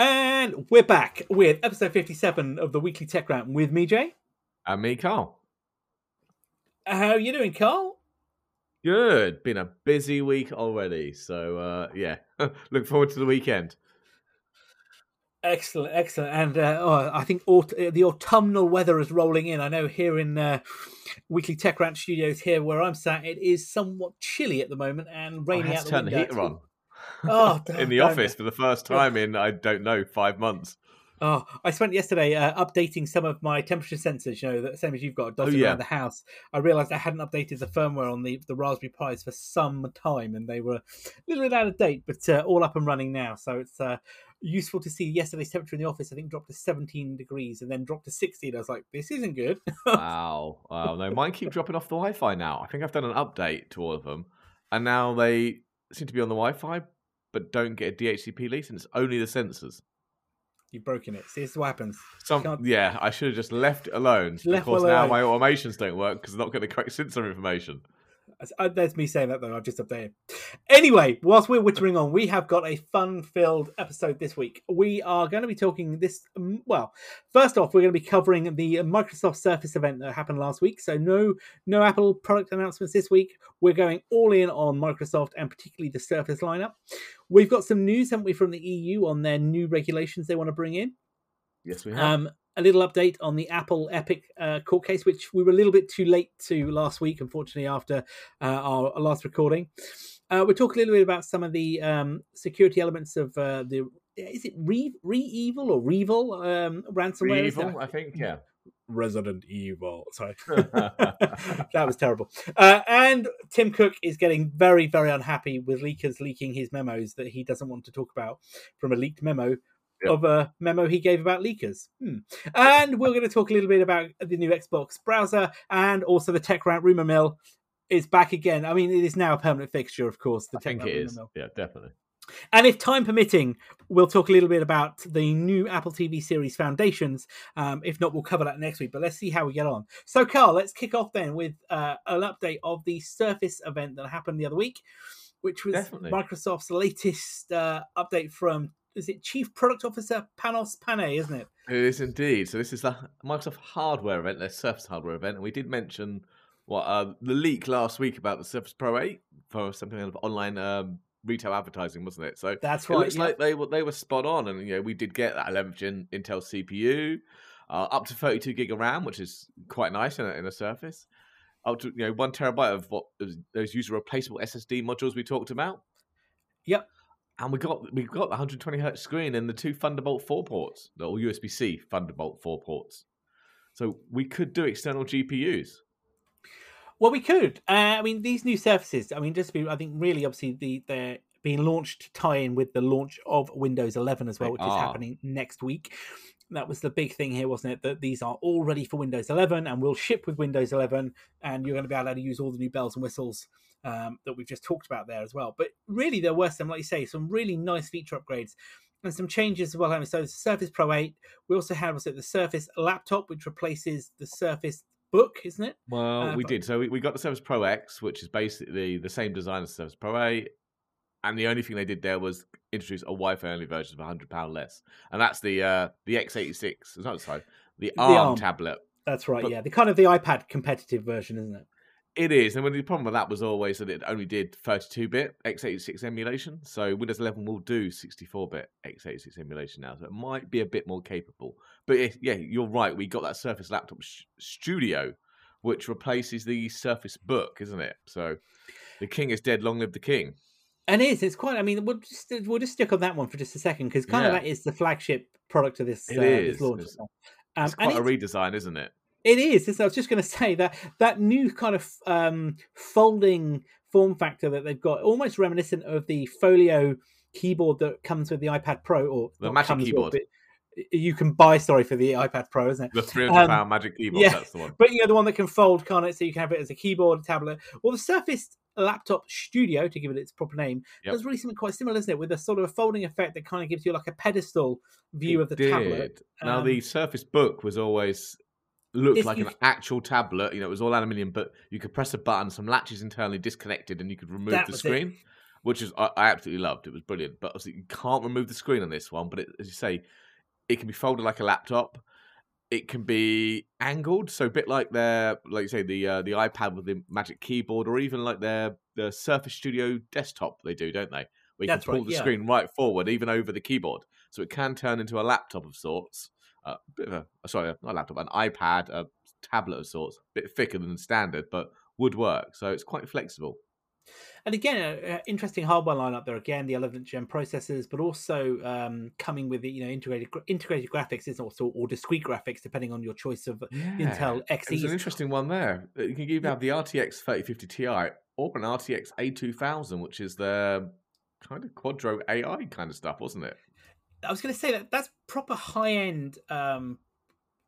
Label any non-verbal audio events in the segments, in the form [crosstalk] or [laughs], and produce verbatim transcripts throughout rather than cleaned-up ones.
And we're back with episode fifty-seven of the Weekly Tech Rant with me, Jay. And me, Carl. How are you doing, Carl? Good. Been a busy week already. So, uh, yeah, look forward to the weekend. Excellent, excellent. And uh, oh, I think aut- the autumnal weather is rolling in. I know here in uh, Weekly Tech Rant Studios here where I'm sat, it is somewhat chilly at the moment and raining out the window. I had to turn the heater on. Oh, in the office for the first time in, I don't know, five months. Oh, I spent yesterday uh, updating some of my temperature sensors, you know, the same as you've got, dotted oh, yeah. around the house. I realised I hadn't updated the firmware on the, the Raspberry Pis for some time, and they were a little bit out of date, but uh, all up and running now. So it's uh, useful to see yesterday's temperature in the office, I think, dropped to seventeen degrees and then dropped to sixteen. I was like, this isn't good. wow. wow. No, mine keep dropping off the Wi-Fi now. I think I've done an update to all of them, and now they seem to be on the Wi-Fi, but don't get a D H C P lease, and it's only the sensors. You've broken it. See, this is what happens. Some, yeah, I should have just left it alone. Just left of course, alone. Now my automations don't work because I'm not getting the correct sensor information. That's me saying that, though. I've just updated. Anyway, whilst we're wittering on, we have got a fun-filled episode this week. We are going to be talking this... Well, first off, we're going to be covering the Microsoft Surface event that happened last week. So no, no Apple product announcements this week. We're going all in on Microsoft and particularly the Surface lineup. We've got some news, haven't we, from the E U on their new regulations they want to bring in. Yes, we have. Um, A little update on the Apple Epic uh, court case, which we were a little bit too late to last week, unfortunately, after uh, our last recording. Uh, we'll talk a little bit about some of the um, security elements of uh, the... Is it Re REvil or REvil um, ransomware? REvil, I think, yeah. Resident Evil. Sorry. That was terrible. Uh, and Tim Cook is getting very, very unhappy with leakers leaking his memos that he doesn't want to talk about from a leaked memo. Yep. Of a memo he gave about leakers. Hmm. And we're going to talk a little bit about the new Xbox browser and also the Tech Rant Rumor Mill is back again. I mean, it is now a permanent fixture, of course. The I Tech think Rant it Rumor is. Mill. Yeah, definitely. And if time permitting, we'll talk a little bit about the new Apple T V series Foundations. Um, if not, we'll cover that next week, but let's see how we get on. So, Carl, let's kick off then with uh, an update of the Surface event that happened the other week, which was definitely Microsoft's latest uh, update from... Is it Chief Product Officer Panos Panay, isn't it? It is indeed. So this is the Microsoft hardware event, their Surface hardware event. And we did mention what uh, the leak last week about the Surface Pro eight for some kind of online um, retail advertising, wasn't it? So that's right. It looks yeah. like they were, they were spot on. And you know, we did get that eleventh gen Intel C P U, uh, up to thirty-two gig of RAM, which is quite nice in a, in a Surface. Up to you know one terabyte of what those user replaceable S S D modules we talked about. Yep. And we got we got the one hundred twenty hertz screen and the two Thunderbolt four ports, the U S B C Thunderbolt four ports. So we could do external G P Us. Well, we could. Uh, I mean, these new Surfaces. I mean, just to be, I think really obviously the they're being launched to tie in with the launch of Windows eleven as well, which is happening next week. That was the big thing here, wasn't it? That these are all ready for Windows eleven and will ship with Windows eleven, and you're going to be able to use all the new bells and whistles um, that we've just talked about there as well. But really, there were some, like you say, some really nice feature upgrades and some changes as well. So the Surface Pro eight, we also had was it the Surface Laptop, which replaces the Surface Book, isn't it? Well, uh, we but... did. So we, we got the Surface Pro X, which is basically the same design as the Surface Pro eight. And the only thing they did there was introduce a Wi-Fi only version of one hundred pounds less. And that's the uh, the x eighty-six, not sorry, the, the ARM, ARM tablet. That's right, but, yeah. The kind of the iPad competitive version, isn't it? It is. And the problem with that was always that it only did thirty-two bit x eighty-six emulation. So Windows eleven will do sixty-four bit x eighty-six emulation now. So it might be a bit more capable. But if, yeah, you're right. We got that Surface Laptop sh- Studio, which replaces the Surface Book, isn't it? So the king is dead. Long live the king. And it is. It's quite. I mean, we'll just we'll just stick on that one for just a second because kind yeah. of that is the flagship product of this, it uh, is. this launch. It's, um, it's quite a it's, redesign, isn't it? It is. It's, I was just going to say that that new kind of um, folding form factor that they've got, almost reminiscent of the Folio keyboard that comes with the iPad Pro, or the Magic Keyboard. With, you can buy, sorry, for the iPad Pro, isn't it? The three hundred pound um, Magic Keyboard. Yeah. That's the one. But you know the one that can fold, can't it? So you can have it as a keyboard, a tablet. Well, the Surface Laptop Studio, to give it its proper name, yep. does really something quite similar, isn't it? With a sort of a folding effect that kind of gives you like a pedestal view it of the did. tablet. Now, um, the Surface Book was always looked like an actual tablet. You know, it was all aluminium, but you could press a button, some latches internally disconnected, and you could remove the screen. It. which is I, I absolutely loved. It was brilliant. But obviously you can't remove the screen on this one. But it, as you say, it can be folded like a laptop. It can be angled, so a bit like their, like you say, the uh, the iPad with the Magic Keyboard, or even like their the Surface Studio desktop they do, don't they? Where you That's can pull right, the yeah. screen right forward, even over the keyboard. So it can turn into a laptop of sorts. Uh, a bit of a, sorry, not a laptop, an iPad, a tablet of sorts. A bit thicker than standard, but would work. So it's quite flexible. And again, uh, interesting hardware lineup there. Again, the eleventh gen processors, but also um, coming with you know integrated integrated graphics, is also or discrete graphics, depending on your choice of yeah. Intel X E. There's an interesting one there. You can either have the R T X thirty fifty Ti or an R T X A two thousand, which is the kind of Quadro A I kind of stuff, wasn't it? I was going to say that that's proper high end um,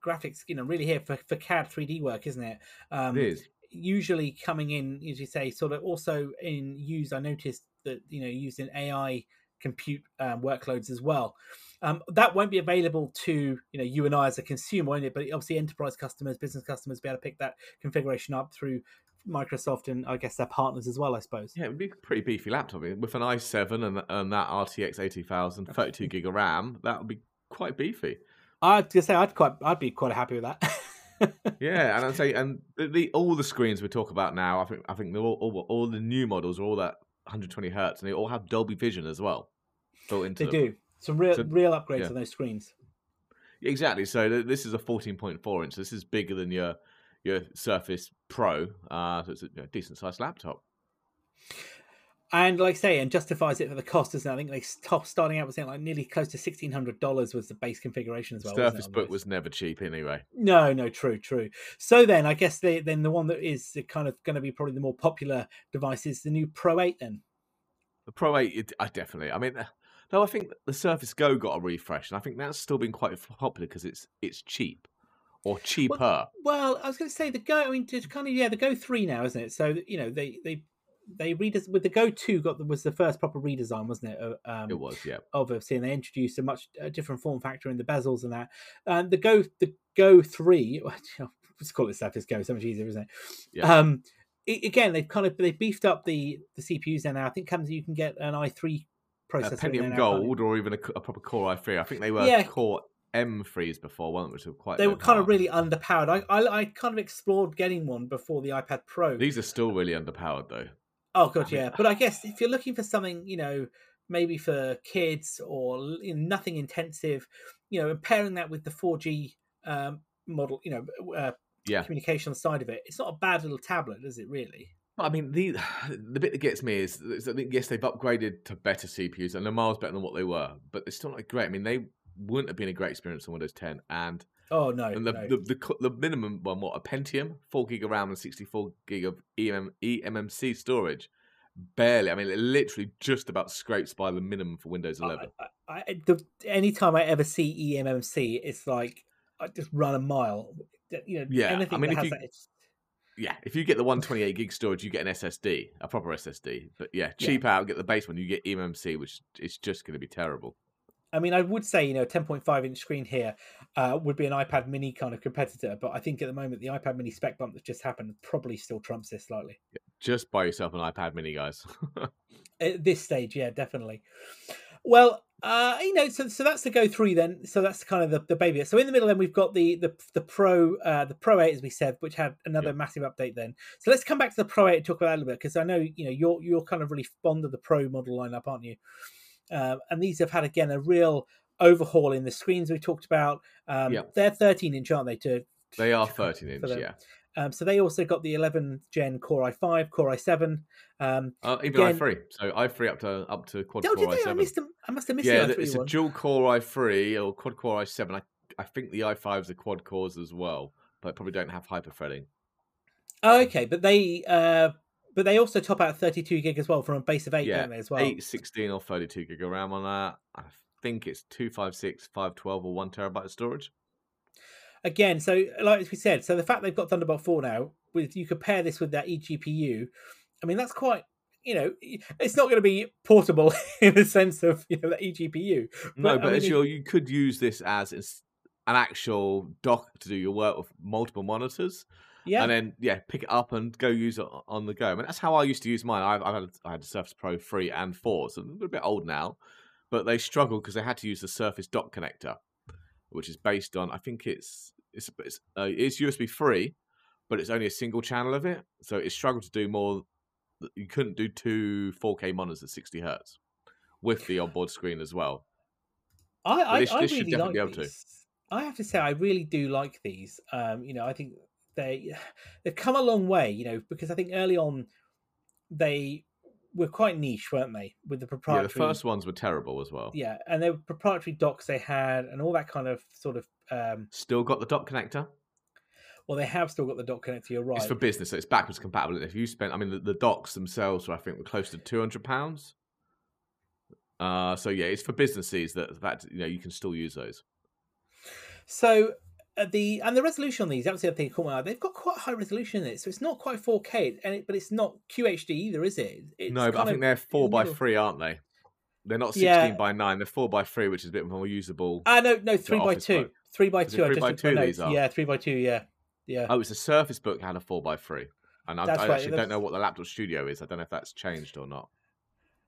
graphics. You know, really here for, for C A D three D work, isn't it? Um, it is. Usually coming in, as you say, sort of also in use. I noticed that you know used in A I compute uh, workloads as well. Um, that won't be available to you know you and I as a consumer, won't it? But obviously, enterprise customers, business customers, be able to pick that configuration up through Microsoft and I guess their partners as well. I suppose. Yeah, it would be a pretty beefy laptop with an i seven and and that R T X eighty thousand, thirty-two gig of RAM. That would be quite beefy. I'd just say I'd quite I'd be quite happy with that. Yeah, and I'd say, and the, all the screens we talk about now, I think I think they're all, all all the new models are all that one hundred twenty hertz, and they all have Dolby Vision as well built into them. They do some real so, real upgrades yeah. on those screens. Exactly. So this is a fourteen point four inch. This is bigger than your your Surface Pro. Uh, so it's a you know, decent sized laptop. And like I say, and justifies it for the cost, isn't it? I think they top starting out with something like nearly close to sixteen hundred dollars was the base configuration as well. Surface Book was never cheap anyway. No, no, true, true. So then, I guess the, then the one that is kind of going to be probably the more popular device is the new Pro eight. Then the Pro eight, it, I definitely. I mean, though I think the Surface Go got a refresh, and I think that's still been quite popular because it's it's cheap. Or cheaper. Well, well, I was going to say the Go. I mean, to kind of yeah, the Go three now, isn't it? So you know they they. They redes with the Go two got the, was the first proper redesign, wasn't it? Um, it was, yeah. Obviously, and they introduced a much a different form factor in the bezels and that. Um, the Go, the Go three, let's call it Surface Go. So much easier, isn't it? Yeah. Um, it, again, they've kind of they beefed up the the C P Us there now. I think comes you can get an i three processor, a Pentium Gold, or even a, a proper Core i three. I think they were yeah. Core M threes before, weren't which were quite they were kind power. Of really underpowered. I, I I kind of explored getting one before the iPad Pro. These are still really underpowered though. Oh, God, yeah. But I guess if you're looking for something, you know, maybe for kids or you know, nothing intensive, you know, and pairing that with the four G um, model, you know, uh, yeah. communication side of it, it's not a bad little tablet, is it, really? I mean, the the bit that gets me is, is I think, yes, they've upgraded to better C P Us, and they're miles better than what they were, but it's still not great. I mean, they wouldn't have been a great experience on Windows ten, and... Oh, no. And the, no. The, the the minimum one, what, a Pentium, four gig of RAM and sixty-four gig of E M M C storage. Barely. I mean, it literally just about scrapes by the minimum for Windows eleven. I, I, I, the, anytime I ever see E M M C, it's like, I just run a mile. You know, yeah, anything I mean, that has you, that. It's... Yeah, if you get the one hundred twenty-eight gig storage, you get an S S D, a proper S S D. But yeah, cheap yeah. out, get the base one, you get E M M C, which is just going to be terrible. I mean, I would say, you know, a ten point five inch screen here uh, would be an iPad mini kind of competitor. But I think at the moment, the iPad mini spec bump that just happened probably still trumps this slightly. Just buy yourself an iPad mini, guys. At this stage, yeah, definitely. Well, uh, you know, so so that's the Go three then. So that's kind of the, the baby. So in the middle then, we've got the the, the Pro uh, the Pro eight, as we said, which had another yeah. massive update then. So let's come back to the Pro eight and talk about that a little bit, because I know, you know, you're, you're kind of really fond of the Pro model lineup, aren't you? Uh, and these have had, again, a real overhaul in the screens we talked about. Um, yep. They're thirteen inch, aren't they? To, they are thirteen inch, yeah. Um, so they also got the eleventh gen Core i five, Core i seven. Um, uh, even again, i three. So i three up to up to quad oh, Core did they? i seven. I, missed a, I must have missed yeah, the i three Yeah, it's one. A dual Core i three or quad Core i seven. I, I think the i fives are quad cores as well, but probably don't have hyper-threading. Oh, okay, but they... Uh, But they also top out thirty-two gig as well from a base of eight, yeah, don't they, as well? eight, sixteen or thirty-two gig of RAM on that. I think it's two fifty-six, five twelve or one terabyte of storage. Again, so like we said, so the fact they've got Thunderbolt four now, with you compare this with that eGPU, I mean, that's quite, you know, it's not going to be portable in the sense of, you know, that eGPU. But, no, but I mean, as you're, you could use this as an actual dock to do your work with multiple monitors. Yeah. And then, yeah, pick it up and go use it on the go. I mean, that's how I used to use mine. I've, I've had, I had a Surface Pro three and four, so they're a bit old now. But they struggled because they had to use the Surface dock connector, which is based on, I think it's it's, it's, uh, it's U S B three, but it's only a single channel of it. So it struggled to do more. You couldn't do two four K monitors at sixty hertz with the onboard screen as well. I, this, I, I this really like able these. To. I have to say, I really do like these. Um, you know, I think they they've come a long way. You know, because I think early on they were quite niche, weren't they? With the proprietary, yeah, the first ones were terrible as well. Yeah, and they were proprietary docks they had, and all that kind of sort of. Um, still got the dock connector. Well, they have still got the dock connector. You're right. It's for business, so it's backwards compatible. And if you spent, I mean, the, the docks themselves, were, I think, were close to two hundred pounds. Uh, so yeah, it's for businesses that that you know you can still use those. So uh, the and the resolution on these, that was the other thing. Cool, they've got quite high resolution in it, so it's not quite four K, and it, but it's not Q H D either, is it? It's no, but I think they're four by three, aren't they? They're not sixteen yeah. by nine. They're four by three, which is a bit more usable. Ah, uh, no, no, three by two, book. three by two. Three by two. These are. Yeah, three by two. Yeah, yeah. Oh, it's the Surface Book had a four by three, and I, I actually right. don't know what the Laptop Studio is. I don't know if that's changed or not.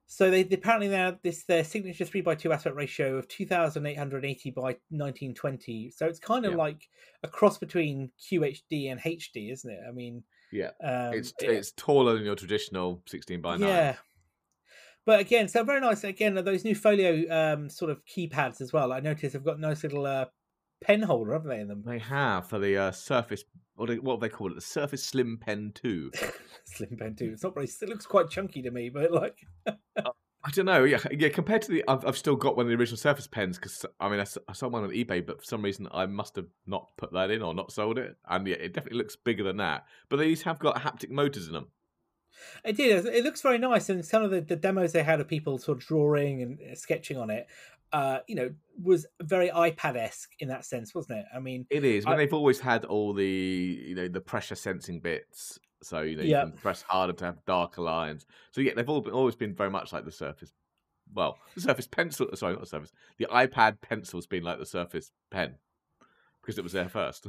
So they, they apparently now this their signature three by two aspect ratio of two thousand eight hundred eighty by nineteen twenty. So it's kind of yeah. like a cross between Q H D and H D, isn't it? I mean, yeah, um, it's it, it's taller than your traditional sixteen by nine. Yeah, but again, so very nice. Again, those new Folio um, sort of keypads as well. I noticed they've got a nice little uh, pen holder, haven't they? In them, they have for the uh, Surface. What do, what do they call it? The Surface Slim Pen two. Slim Pen two. It's not very. It looks quite chunky to me, but like, uh, I don't know. Yeah, yeah. Compared to the, I've, I've still got one of the original Surface Pens because I mean, I, I saw one on eBay, but for some reason I must have not put that in or not sold it. And yeah, it definitely looks bigger than that. But these have got haptic motors in them. It did. It looks very nice, and some of the, the demos they had of people sort of drawing and sketching on it, uh, you know, was very iPad-esque in that sense, wasn't it? I mean, it is. I mean, they've always had all the you know the pressure sensing bits, so you know you yeah. can press harder to have darker lines. So yeah, they've all been, always been very much like the Surface. Well, the Surface Pencil. Sorry, not the Surface. The iPad Pencil's been like the Surface Pen because it was there first.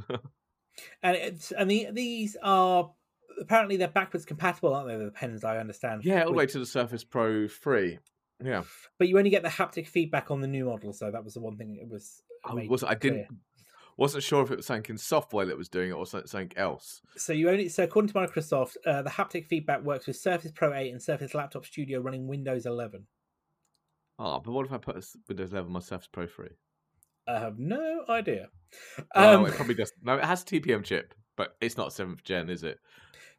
and it's, and the, these are. Apparently they're backwards compatible, aren't they? The pens, I understand. Yeah, all the way to the Surface Pro three. Yeah, but you only get the haptic feedback on the new model, so that was the one thing it was. I wasn't. I didn't. Wasn't sure if it was something in software that was doing it or something else. So you only. So according to Microsoft, uh, the haptic feedback works with Surface Pro eight and Surface Laptop Studio running Windows eleven. Ah, oh, but what if I put a Windows eleven on my Surface Pro three? I have no idea. Oh, um, it probably does. No, it has a T P M chip. But it's not seventh gen, is it?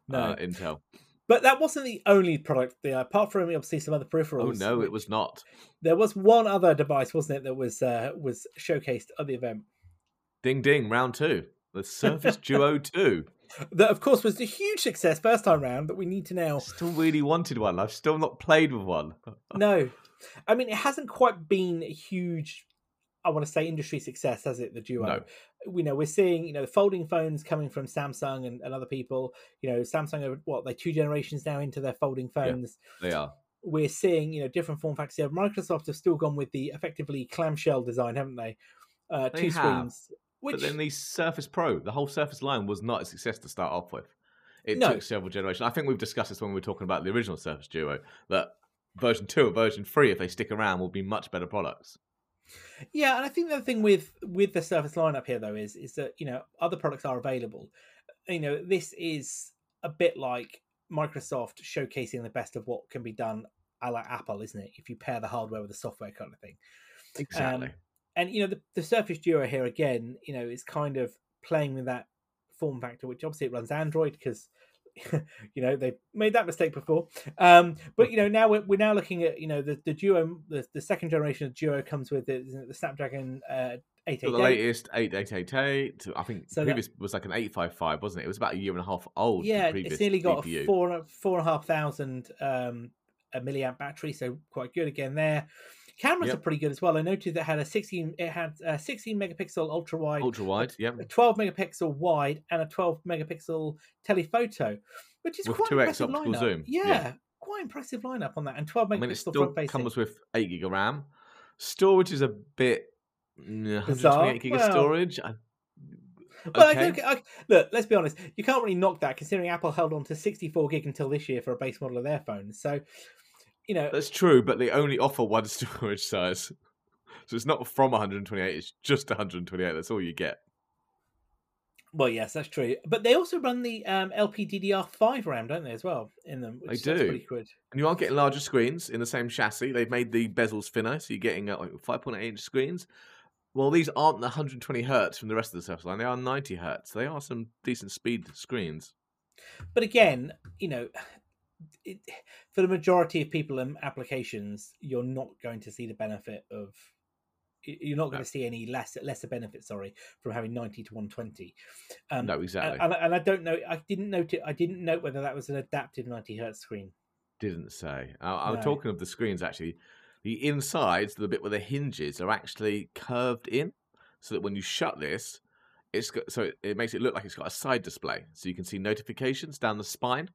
No, uh, Intel. But that wasn't the only product there. Apart from obviously some other peripherals. Oh no, it was not. There was one other device, wasn't it, that was uh, was showcased at the event. Ding ding, round two, the Surface Duo two. That of course was a huge success first time round. That we need to now. Still really wanted one. I've still not played with one. No, I mean it hasn't quite been a huge. I want to say industry success, has it? The Duo. No. We know we're seeing, you know, the folding phones coming from Samsung and, and other people. You know, Samsung are what they're two generations now into their folding phones. Yeah, they are. We're seeing, you know, different form factors. Microsoft have still gone with the effectively clamshell design, haven't they? Uh, they two have, screens. Which... But then the Surface Pro, the whole Surface line was not a success to start off with. It no. took several generations. I think we've discussed this when we were talking about the original Surface Duo. That version two and version three, if they stick around, will be much better products. Yeah, and I think the other thing with with the Surface lineup here though is is that you know other products are available. You know, this is a bit like Microsoft showcasing the best of what can be done, a la Apple, isn't it? If you pair the hardware with the software kind of thing. Exactly. Um, and you know the, the Surface Duo here again, you know, is kind of playing with that form factor, which obviously it runs Android because. You know they've made that mistake before, um, but you know now we're, we're now looking at you know the the Duo, the, the second generation of Duo comes with the, the Snapdragon uh, eight eight eight, the latest eight eight eight eight. I think so previous that, was like an eight five five, wasn't it? It was about a year and a half old. Yeah, it's nearly got G P U. a four four and a half thousand um, a milliamp battery, so quite good again there. Cameras yep. are pretty good as well. I noted it had a sixteen, it had a sixteen megapixel ultra wide, ultra wide, yeah, a twelve megapixel wide, and a twelve megapixel telephoto, which is with quite two X impressive optical lineup. Zoom. Yeah, yeah, quite impressive lineup on that. And twelve megapixel I mean, it still front facing. Comes with eight gig of RAM. Storage is a bit mm, one hundred twenty-eight gig well, of storage. I, Well, okay. Okay, okay. Look, let's be honest. You can't really knock that, considering Apple held on to sixty-four gig until this year for a base model of their phone. So, you know, that's true, but they only offer one storage size, so it's not from one twenty-eight; it's just one twenty-eight. That's all you get. Well, yes, that's true. But they also run the um, L P D D R five RAM, don't they, as well? In them, which they do. Pretty good. And you are getting larger screens in the same chassis. They've made the bezels thinner, so you're getting uh, like five point eight inch screens. Well, these aren't the one twenty hertz from the rest of the Surface line. They are ninety hertz. They are some decent speed screens. But again, you know, it, for the majority of people and applications, you're not going to see the benefit of. You're not going no. to see any less lesser benefit, sorry, from having ninety to one twenty. Um, no, exactly. And, and I don't know. I didn't note it. I didn't note whether that was an adaptive ninety hertz screen. Didn't say. I, I was no. talking of the screens actually. The insides, the bit where the hinges are actually curved in, so that when you shut this, it's got, so it, it makes it look like it's got a side display, so you can see notifications down the spine.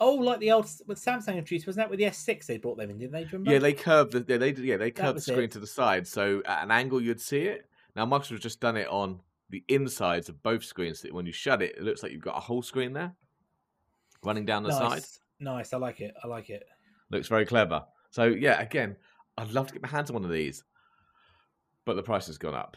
Oh, like the old with Samsung introduced, wasn't that with the S six they brought them in? Didn't they? Do you remember? Yeah, they curved the yeah they yeah they curved the screen it. to the side, so at an angle you'd see it. Now Microsoft has just done it on the insides of both screens, so that when you shut it, it looks like you've got a whole screen there running down the nice. side. Nice, I like it. I like it. Looks very clever. So yeah, again, I'd love to get my hands on one of these, but the price has gone up.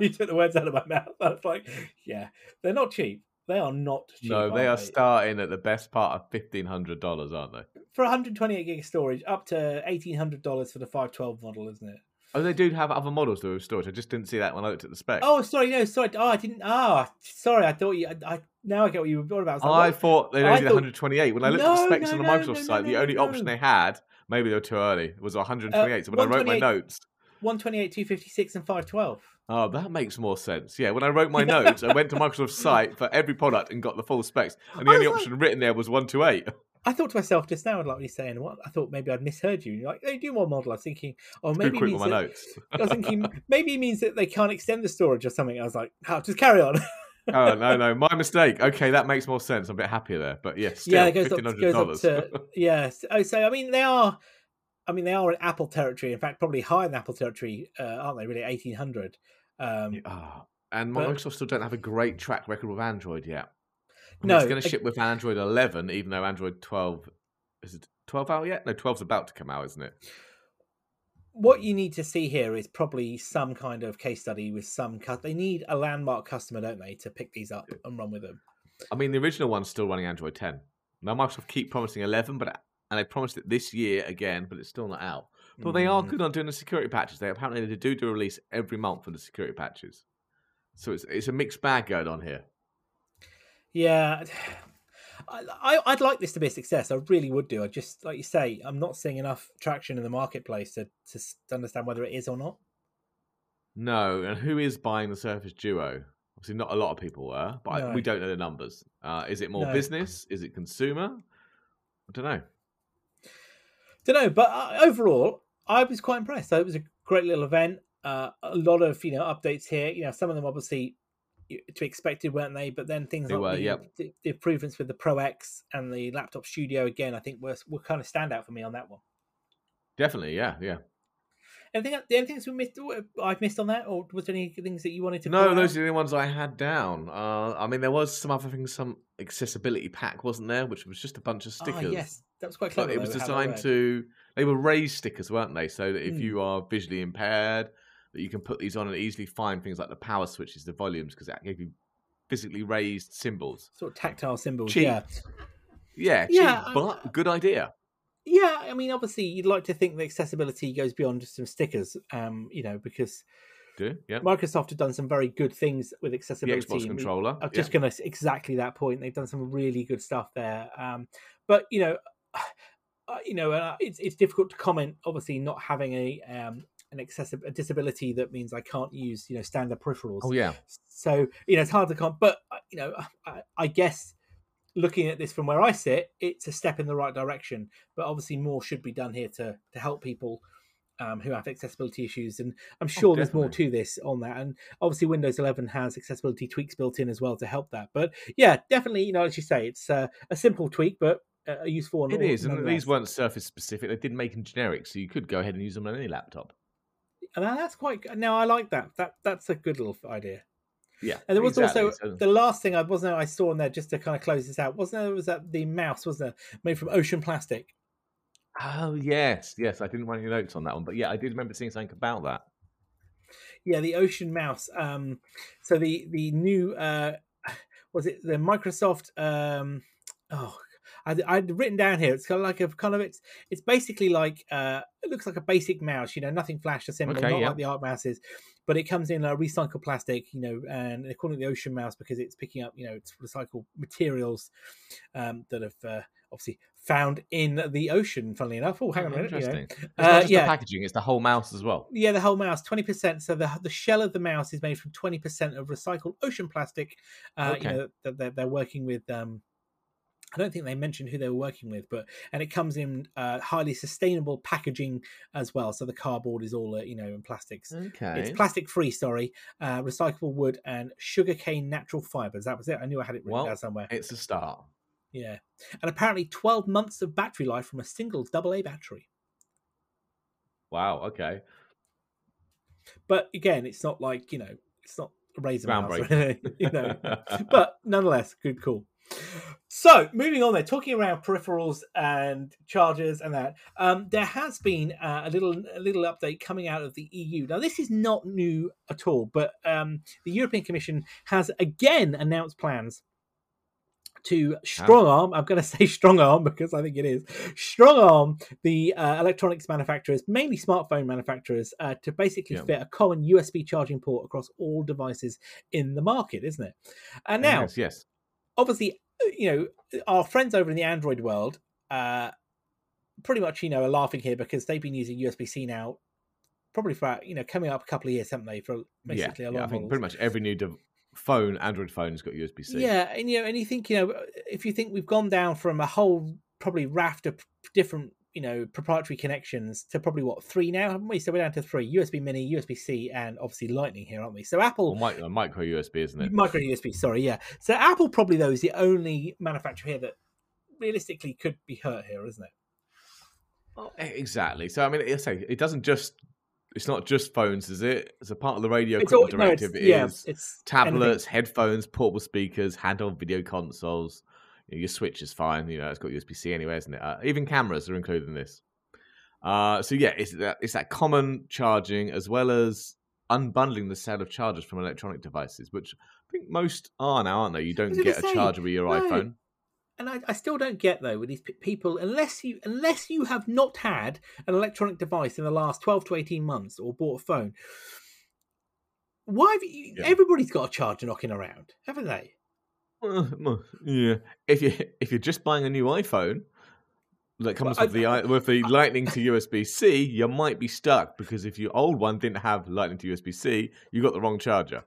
You took the words out of my mouth. I was like, yeah, they're not cheap. They are not cheap. No, they are they? starting at the best part of fifteen hundred dollars, aren't they? For one twenty-eight gig storage, up to eighteen hundred dollars for the five twelve model, isn't it? Oh, they do have other models though with storage. I just didn't see that when I looked at the spec. Oh, sorry, no, sorry. Oh, I didn't. Ah, oh, sorry. I thought you. I, I now I get what you were about. I, like, I thought they only did thought... one twenty-eight. When I looked no, at the specs no, on the Microsoft no, no, site, no, the only no. option they had, maybe they were too early, was one twenty-eight. Uh, so when I wrote my notes, one twenty-eight, two fifty-six, and five twelve. Oh, that makes more sense. Yeah, when I wrote my notes, I went to Microsoft's site for every product and got the full specs, and the only like, option written there was one twenty-eight. I thought to myself just now, like you're saying, what? I thought maybe I'd misheard you. You're like, they do more model. I was thinking, oh, it's maybe it means that, my notes. I was thinking maybe it means that they can't extend the storage or something. I was like, oh, just carry on. Oh no, no, my mistake. Okay, that makes more sense. I'm a bit happier there, but yeah, still, yeah, it goes fifteen hundred dollars. Up, goes up to, yeah. So, so I mean, they are. I mean, they are in Apple territory. In fact, probably higher than Apple territory, uh, aren't they? Really, eighteen hundred. Um, oh, and Microsoft but, still don't have a great track record with Android yet. I mean, no, it's going to ship with Android eleven, even though Android twelve is it twelve out yet? No, twelve's about to come out, isn't it? What you need to see here is probably some kind of case study with some. Cu- they need a landmark customer, don't they, to pick these up and run with them? I mean, the original one's still running Android ten. Now Microsoft keep promising eleven, but. It- And they promised it this year again, but it's still not out. But mm. they are good on doing the security patches. They apparently they do do a release every month for the security patches. So it's it's a mixed bag going on here. Yeah, I, I I'd like this to be a success. I really would do. I just like you say, I'm not seeing enough traction in the marketplace to to understand whether it is or not. No, and who is buying the Surface Duo? Obviously, not a lot of people were, but no. I, we don't know the numbers. Uh, is it more no. business? Is it consumer? I don't know. Don't know, but uh, overall, I was quite impressed. So it was a great little event. Uh, a lot of you know updates here. You know, some of them obviously to be expected, weren't they? But then things they like were, the, yep. the, the improvements with the Pro X and the Laptop Studio again, I think were were kind of standout for me on that one. Definitely, yeah, yeah. Anything? The only things we missed, I've missed on that, or was there any things that you wanted to? No, those out? Are the only ones I had down. Uh, I mean, there was some other things, some accessibility pack, wasn't there, which was just a bunch of stickers. Oh, yes. That was quite clever. It was though, designed to... They were raised stickers, weren't they? So that if mm. you are visually impaired, that you can put these on and easily find things like the power switches, the volumes, because that gave you physically raised symbols. Sort of tactile symbols, cheap. yeah. Yeah, yeah cheap, I, but good idea. Yeah, I mean, obviously, you'd like to think that accessibility goes beyond just some stickers, um, you know, because... Do, yeah. Microsoft have done some very good things with accessibility. The Xbox controller. I'm just yeah. going to... Exactly that point. They've done some really good stuff there. Um, but, you know... Uh, you know, uh, it's it's difficult to comment. Obviously, not having a um, an accessible a disability that means I can't use you know standard peripherals. Oh yeah. So you know it's hard to comment. But uh, you know, I, I guess looking at this from where I sit, it's a step in the right direction. But obviously, more should be done here to to help people um, who have accessibility issues. And I'm sure oh, there's more to this on that. And obviously, Windows eleven has accessibility tweaks built in as well to help that. But yeah, definitely, you know, as you say, it's uh, a simple tweak, but a useful one. It is, and these weren't Surface specific. They didn't make them generic, so you could go ahead and use them on any laptop. And that's quite good. No, I like that. That that's a good little idea. Yeah. And there was exactly. also so, the last thing I wasn't I saw in there just to kind of close this out. Wasn't there was that the mouse wasn't there made from ocean plastic? Oh yes, yes. I didn't write any notes on that one, but yeah, I did remember seeing something about that. Yeah, the ocean mouse. Um, so the the new uh, was it the Microsoft? Um, oh, I, I'd written down here. It's kind of like a kind of it's it's basically like uh, it looks like a basic mouse. You know, nothing flash assembled, okay, not yeah. like the art mouse is, but it comes in a recycled plastic. You know, and they call it the ocean mouse because it's picking up you know it's recycled materials um, that have uh, obviously. Found in the ocean, funnily enough. Oh, hang on a minute. Interesting. You know. It's not just uh, yeah. the packaging, it's the whole mouse as well. Yeah, the whole mouse, twenty percent. So the the shell of the mouse is made from twenty percent of recycled ocean plastic. Uh, okay. You know, that they're, they're working with... Um, I don't think they mentioned who they were working with, but and it comes in uh, highly sustainable packaging as well. So the cardboard is all, uh, you know, in plastics. Okay. It's plastic-free, sorry. Uh, recyclable wood and sugarcane natural fibres. That was it. I knew I had it written well, down somewhere. It's a start. Yeah, and apparently twelve months of battery life from a single double A battery. Wow, okay. But again, it's not like, you know, it's not a razor mouse or anything, you know. But nonetheless, good call. So, moving on there, talking around peripherals and chargers and that, um, there has been uh, a little a little update coming out of the E U. Now, this is not new at all, but um, the European Commission has again announced plans to strong arm, I'm going to say strong arm because I think it is, strong arm the uh, electronics manufacturers, mainly smartphone manufacturers, uh, to basically yeah. fit a common U S B charging port across all devices in the market, isn't it? And now, yes, yes. obviously, you know, our friends over in the Android world uh, pretty much, you know, are laughing here because they've been using U S B C now probably for, you know, coming up a couple of years, haven't they, for basically yeah, a lot yeah, of I models. Think pretty much every new device. Phone, Android phone's got U S B C. Yeah, and you know, and you think, you know, if you think we've gone down from a whole probably raft of different, you know, proprietary connections to probably what three now, haven't we? So we're down to three: U S B Mini, U S B C, and obviously Lightning here, aren't we? So Apple, well, micro, micro U S B, isn't it? Micro U S B, sorry, yeah. So Apple probably though is the only manufacturer here that realistically could be hurt here, isn't it? Well, exactly. So I mean, it doesn't just. It's not just phones, is it? It's a part of the radio equipment all, directive. No, it yeah, is it's tablets, anything. Headphones, portable speakers, handheld video consoles. You know, your Switch is fine. You know, it's got U S B C anyway, isn't it? Uh, even cameras are included in this. Uh, so yeah, it's that, it's that common charging as well as unbundling the sale of chargers from electronic devices, which I think most are now, aren't they? You don't get a say, charger with your no. iPhone. And I, I still don't get though with these p- people unless you unless you have not had an electronic device in the last twelve to eighteen months or bought a phone. Why have you, yeah. everybody's got a charger knocking around, haven't they? Uh, yeah. If you if you're just buying a new iPhone that comes well, with I, the with the I, Lightning to U S B C, you might be stuck because if your old one didn't have Lightning to U S B C, you got the wrong charger.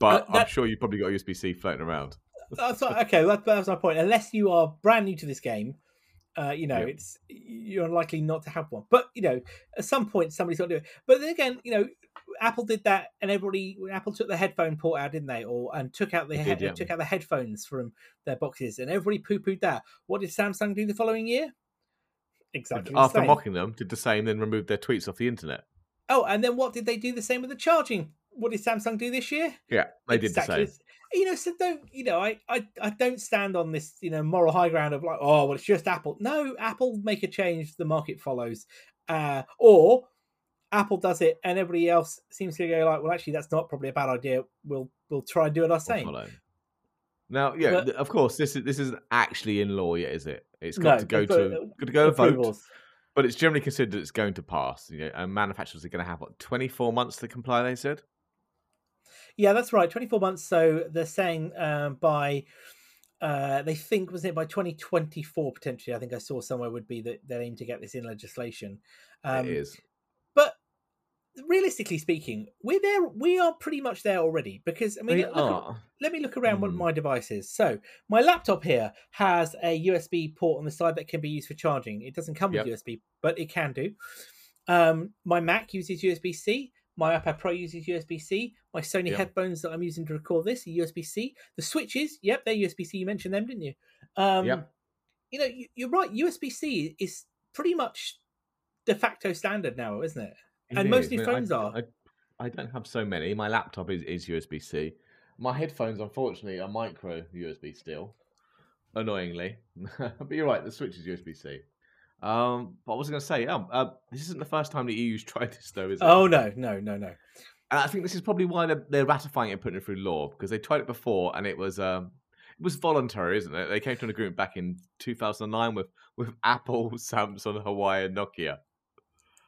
But uh, that, I'm sure you probably got U S B C floating around. That's not, okay, that, that's my point. Unless you are brand new to this game, uh, you know, yep. it's you're unlikely not to have one. But, you know, at some point, somebody's got to do it. But then again, you know, Apple did that and everybody, Apple took the headphone port out, didn't they? Or And took out the he- did, yeah. took out the headphones from their boxes and everybody poo-pooed that. What did Samsung do the following year? Exactly the After same. mocking them, did the same, then removed their tweets off the internet. Oh, and then what did they do the same with the charging? What did Samsung do this year? Yeah, they did exactly. the same. You know, so don't you know? I, I, I don't stand on this, you know, moral high ground of like, oh, well, it's just Apple. No, Apple make a change, the market follows, uh, or Apple does it, and everybody else seems to go like, well, actually, that's not probably a bad idea. We'll we'll try and do it ourselves. We'll now, yeah, but, of course, this is this isn't actually in law yet, is it? It's got no, to go but, to got to go approvals. Vote. But it's generally considered it's going to pass. You know, and manufacturers are going to have what twenty-four months to comply. They said. Yeah, that's right. twenty-four months. So they're saying um, by, uh, they think, wasn't it by twenty twenty-four potentially? I think I saw somewhere would be that their aim to get this in legislation. Um, it is. But realistically speaking, we're there. We are pretty much there already because I mean, look, look, let me look around mm. what my device is. So my laptop here has a U S B port on the side that can be used for charging. It doesn't come yep. with U S B, but it can do. Um, my Mac uses U S B C. My iPad Pro uses U S B C. My Sony yep. headphones that I'm using to record this are U S B C. The switches, yep, they're U S B C. You mentioned them, didn't you? Um, yep. You know, you're right. U S B C is pretty much de facto standard now, isn't it? It and is, mostly phones I, are. I, I don't have so many. My laptop is, is U S B C. My headphones, unfortunately, are micro U S B still, annoyingly. But you're right, the Switch is U S B C. Um, but I was going to say, oh, uh, this isn't the first time the E U's tried this, though, is it? Oh, no, no, no, no. And I think this is probably why they're, they're ratifying it and putting it through law, because they tried it before, and it was um, it was voluntary, isn't it? They came to an agreement back in two thousand nine with, with Apple, Samsung, Huawei, and Nokia.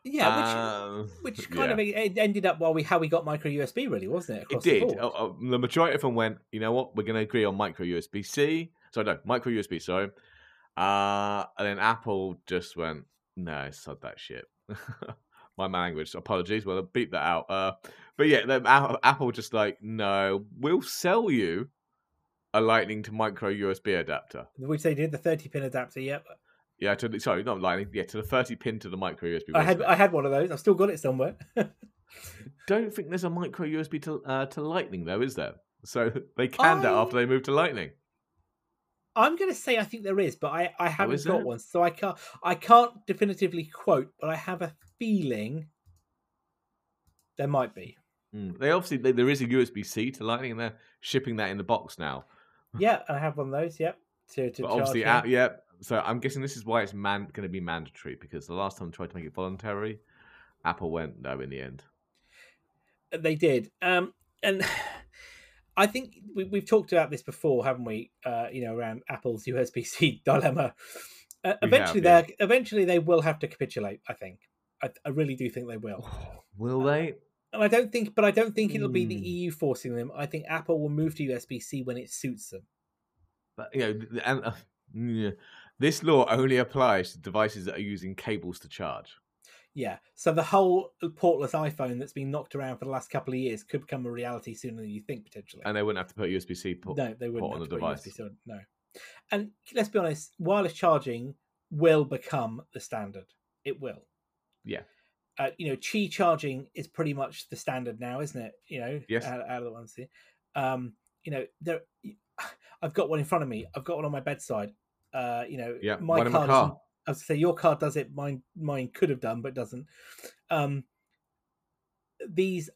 Yeah, which, um, which kind yeah. of ended up while we how we got micro U S B, really, wasn't it? Across it did. The, oh, oh, the majority of them went, you know what, we're going to agree on micro U S B C. Sorry, no, micro U S B, sorry. Uh, and then Apple just went, no, sod that shit. My language, apologies. Well, I'll beep that out. Uh, but yeah, then Apple just like, no, we'll sell you a Lightning to micro U S B adapter. Which they did, the thirty pin adapter, yep. Yeah. Yeah, to, sorry, not Lightning. Yeah, to the thirty pin to the micro U S B. I had there. I had one of those. I've still got it somewhere. Don't think there's a micro U S B to uh, to Lightning though, is there? So they canned I... it after they moved to Lightning. I'm going to say I think there is, but I, I haven't oh, got there? one, so I can't I can't definitively quote, but I have a feeling there might be. Mm. They obviously they, there is a U S B C to Lightning, and they're shipping that in the box now. Yeah, I have one of those. Yep. To to but obviously, uh, yeah. So I'm guessing this is why it's man- going to be mandatory, because the last time I tried to make it voluntary, Apple went no in the end. They did. Um, and I think we, we've talked about this before, haven't we? Uh, you know, around Apple's U S B C dilemma. Uh, eventually, they yeah. eventually they will have to capitulate, I think. I, I really do think they will. Will uh, they? And I don't think, but I don't think it'll mm. be the E U forcing them. I think Apple will move to U S B C when it suits them. But, you know, and... Uh, yeah. This law only applies to devices that are using cables to charge. Yeah, so the whole portless iPhone that's been knocked around for the last couple of years could become a reality sooner than you think, potentially. And they wouldn't have to put a U S B C port, no, they wouldn't port have on to the put device. U S B C on, no. And let's be honest, wireless charging will become the standard. It will. Yeah. Uh, you know, Qi charging is pretty much the standard now, isn't it? You know, yes. out, out of the ones here. Um, you know, there. I've got one in front of me. I've got one on my bedside. Uh, you know, yeah, my car. My car. I was to say your car does it. Mine, mine could have done, but doesn't. Um, these,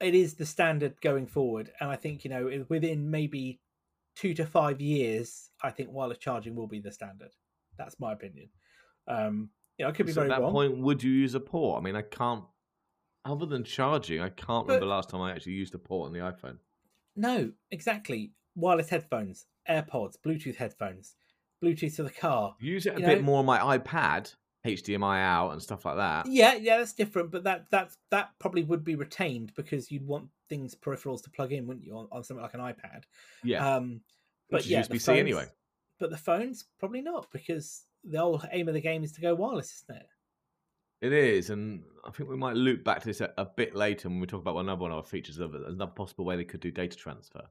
it is the standard going forward, and I think you know within maybe two to five years, I think wireless charging will be the standard. That's my opinion. Um, you know, I could be so very wrong. At that wrong. point, would you use a port? I mean, I can't. Other than charging, I can't but, remember the last time I actually used a port on the iPhone. No, exactly. Wireless headphones, AirPods, Bluetooth headphones. Bluetooth to the car. Use it a you bit know? more on my iPad, H D M I out and stuff like that. Yeah, yeah, that's different, but that that that probably would be retained because you'd want things peripherals to plug in, wouldn't you, on, on something like an iPad? Yeah, um, but Which is yeah, U S B C anyway. But the phones probably not, because the whole aim of the game is to go wireless, isn't it? It is, and I think we might loop back to this a, a bit later when we talk about another one of our features of another possible way they could do data transfer.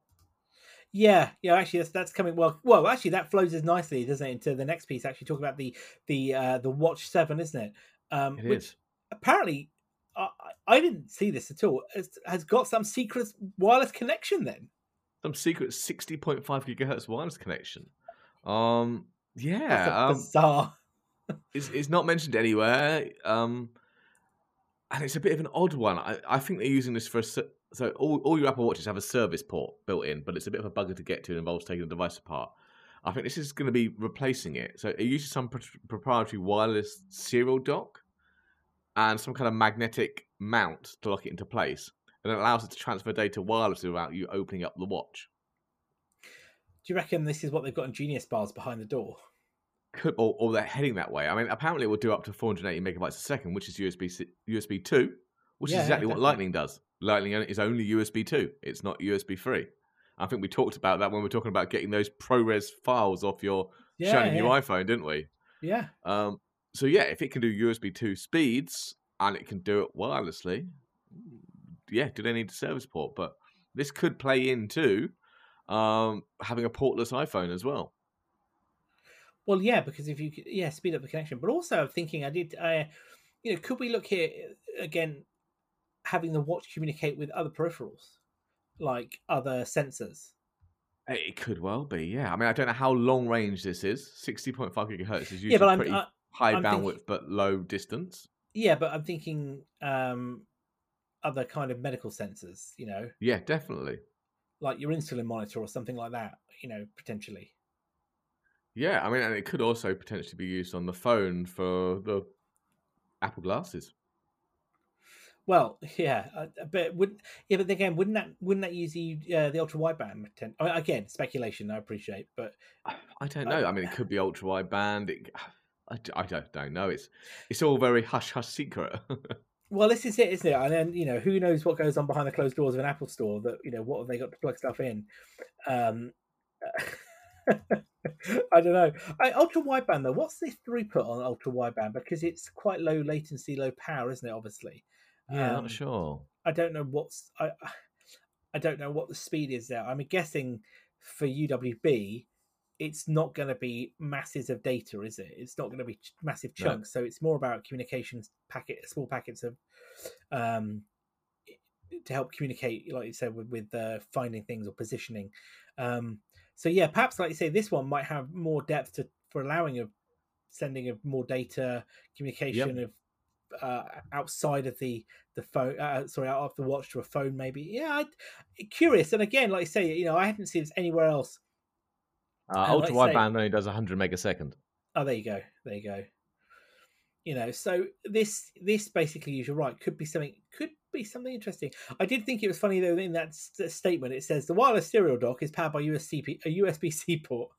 Yeah, yeah. Actually, that's that's coming well. Well, actually, that flows as nicely, doesn't it, into the next piece? Actually, talking about the the uh, the Watch seven, isn't it? Um, it which is. Apparently, I, I didn't see this at all. It's, has got some secret wireless connection then. Some secret sixty point five gigahertz wireless connection. Um, yeah, that's um, bizarre. it's it's not mentioned anywhere. Um, and it's a bit of an odd one. I I think they're using this for a. So all, all your Apple Watches have a service port built in, but it's a bit of a bugger to get to and involves taking the device apart. I think this is going to be replacing it. So it uses some pro- proprietary wireless serial dock and some kind of magnetic mount to lock it into place. And it allows it to transfer data wirelessly without you opening up the watch. Do you reckon this is what they've got in Genius Bars behind the door? Could, or, or they're heading that way. I mean, apparently it will do up to four hundred eighty megabytes a second, which is U S B two, which yeah, is exactly yeah, what Lightning does. Lightning is only U S B two. It's not U S B three. I think we talked about that when we were talking about getting those ProRes files off your yeah, shiny yeah. new iPhone, didn't we? Yeah. Um, so, yeah, if it can do U S B two speeds and it can do it wirelessly, yeah, do they need a service port? But this could play into um, having a portless iPhone as well. Well, yeah, because if you could, yeah, speed up the connection. But also I'm thinking I did, uh, you know, could we look here again, having the watch communicate with other peripherals, like other sensors? It could well be, yeah. I mean, I don't know how long range this is. sixty point five gigahertz is usually yeah, pretty I'm, high I'm bandwidth thinking, but low distance. Yeah, but I'm thinking um, other kind of medical sensors, you know. Yeah, definitely. Like your insulin monitor or something like that, you know, potentially. Yeah, I mean, and it could also potentially be used on the phone for the Apple glasses. Well, yeah, but would yeah, but again, wouldn't that wouldn't that use the uh, the ultra wideband? I mean, again, speculation. I appreciate, but I, I don't know. Uh, I mean, it could be ultra wideband. It, I, I don't, don't know. It's it's all very hush hush secret. Well, this is it, isn't it? And then, you know, who knows what goes on behind the closed doors of an Apple store? That, you know, what have they got to plug stuff in? Um, I don't know. I, ultra wideband though, what's the throughput on ultra wideband? Because it's quite low latency, low power, isn't it? Obviously. Yeah, um, not sure. I don't know what's I. I don't know what the speed is there. I'm guessing for U W B, it's not going to be masses of data, is it? It's not going to be ch- massive chunks. No. So it's more about communications packet, small packets of, um, to help communicate, like you said, with, with uh, finding things or positioning. Um, so yeah, perhaps like you say, this one might have more depth to for allowing of sending of more data communication yep. of. Uh, outside of the the phone, uh, sorry, out of the watch to a phone, maybe. Yeah, I, curious. And again, like I say, you know, I haven't seen this anywhere else. Uh, ultra like wideband only does one hundred megasecond. Oh, there you go, there you go. You know, so this this basically, you're right, could be something, could be something interesting. I did think it was funny though in that st- statement it says the wireless serial dock is powered by U S C P, a U S B C port.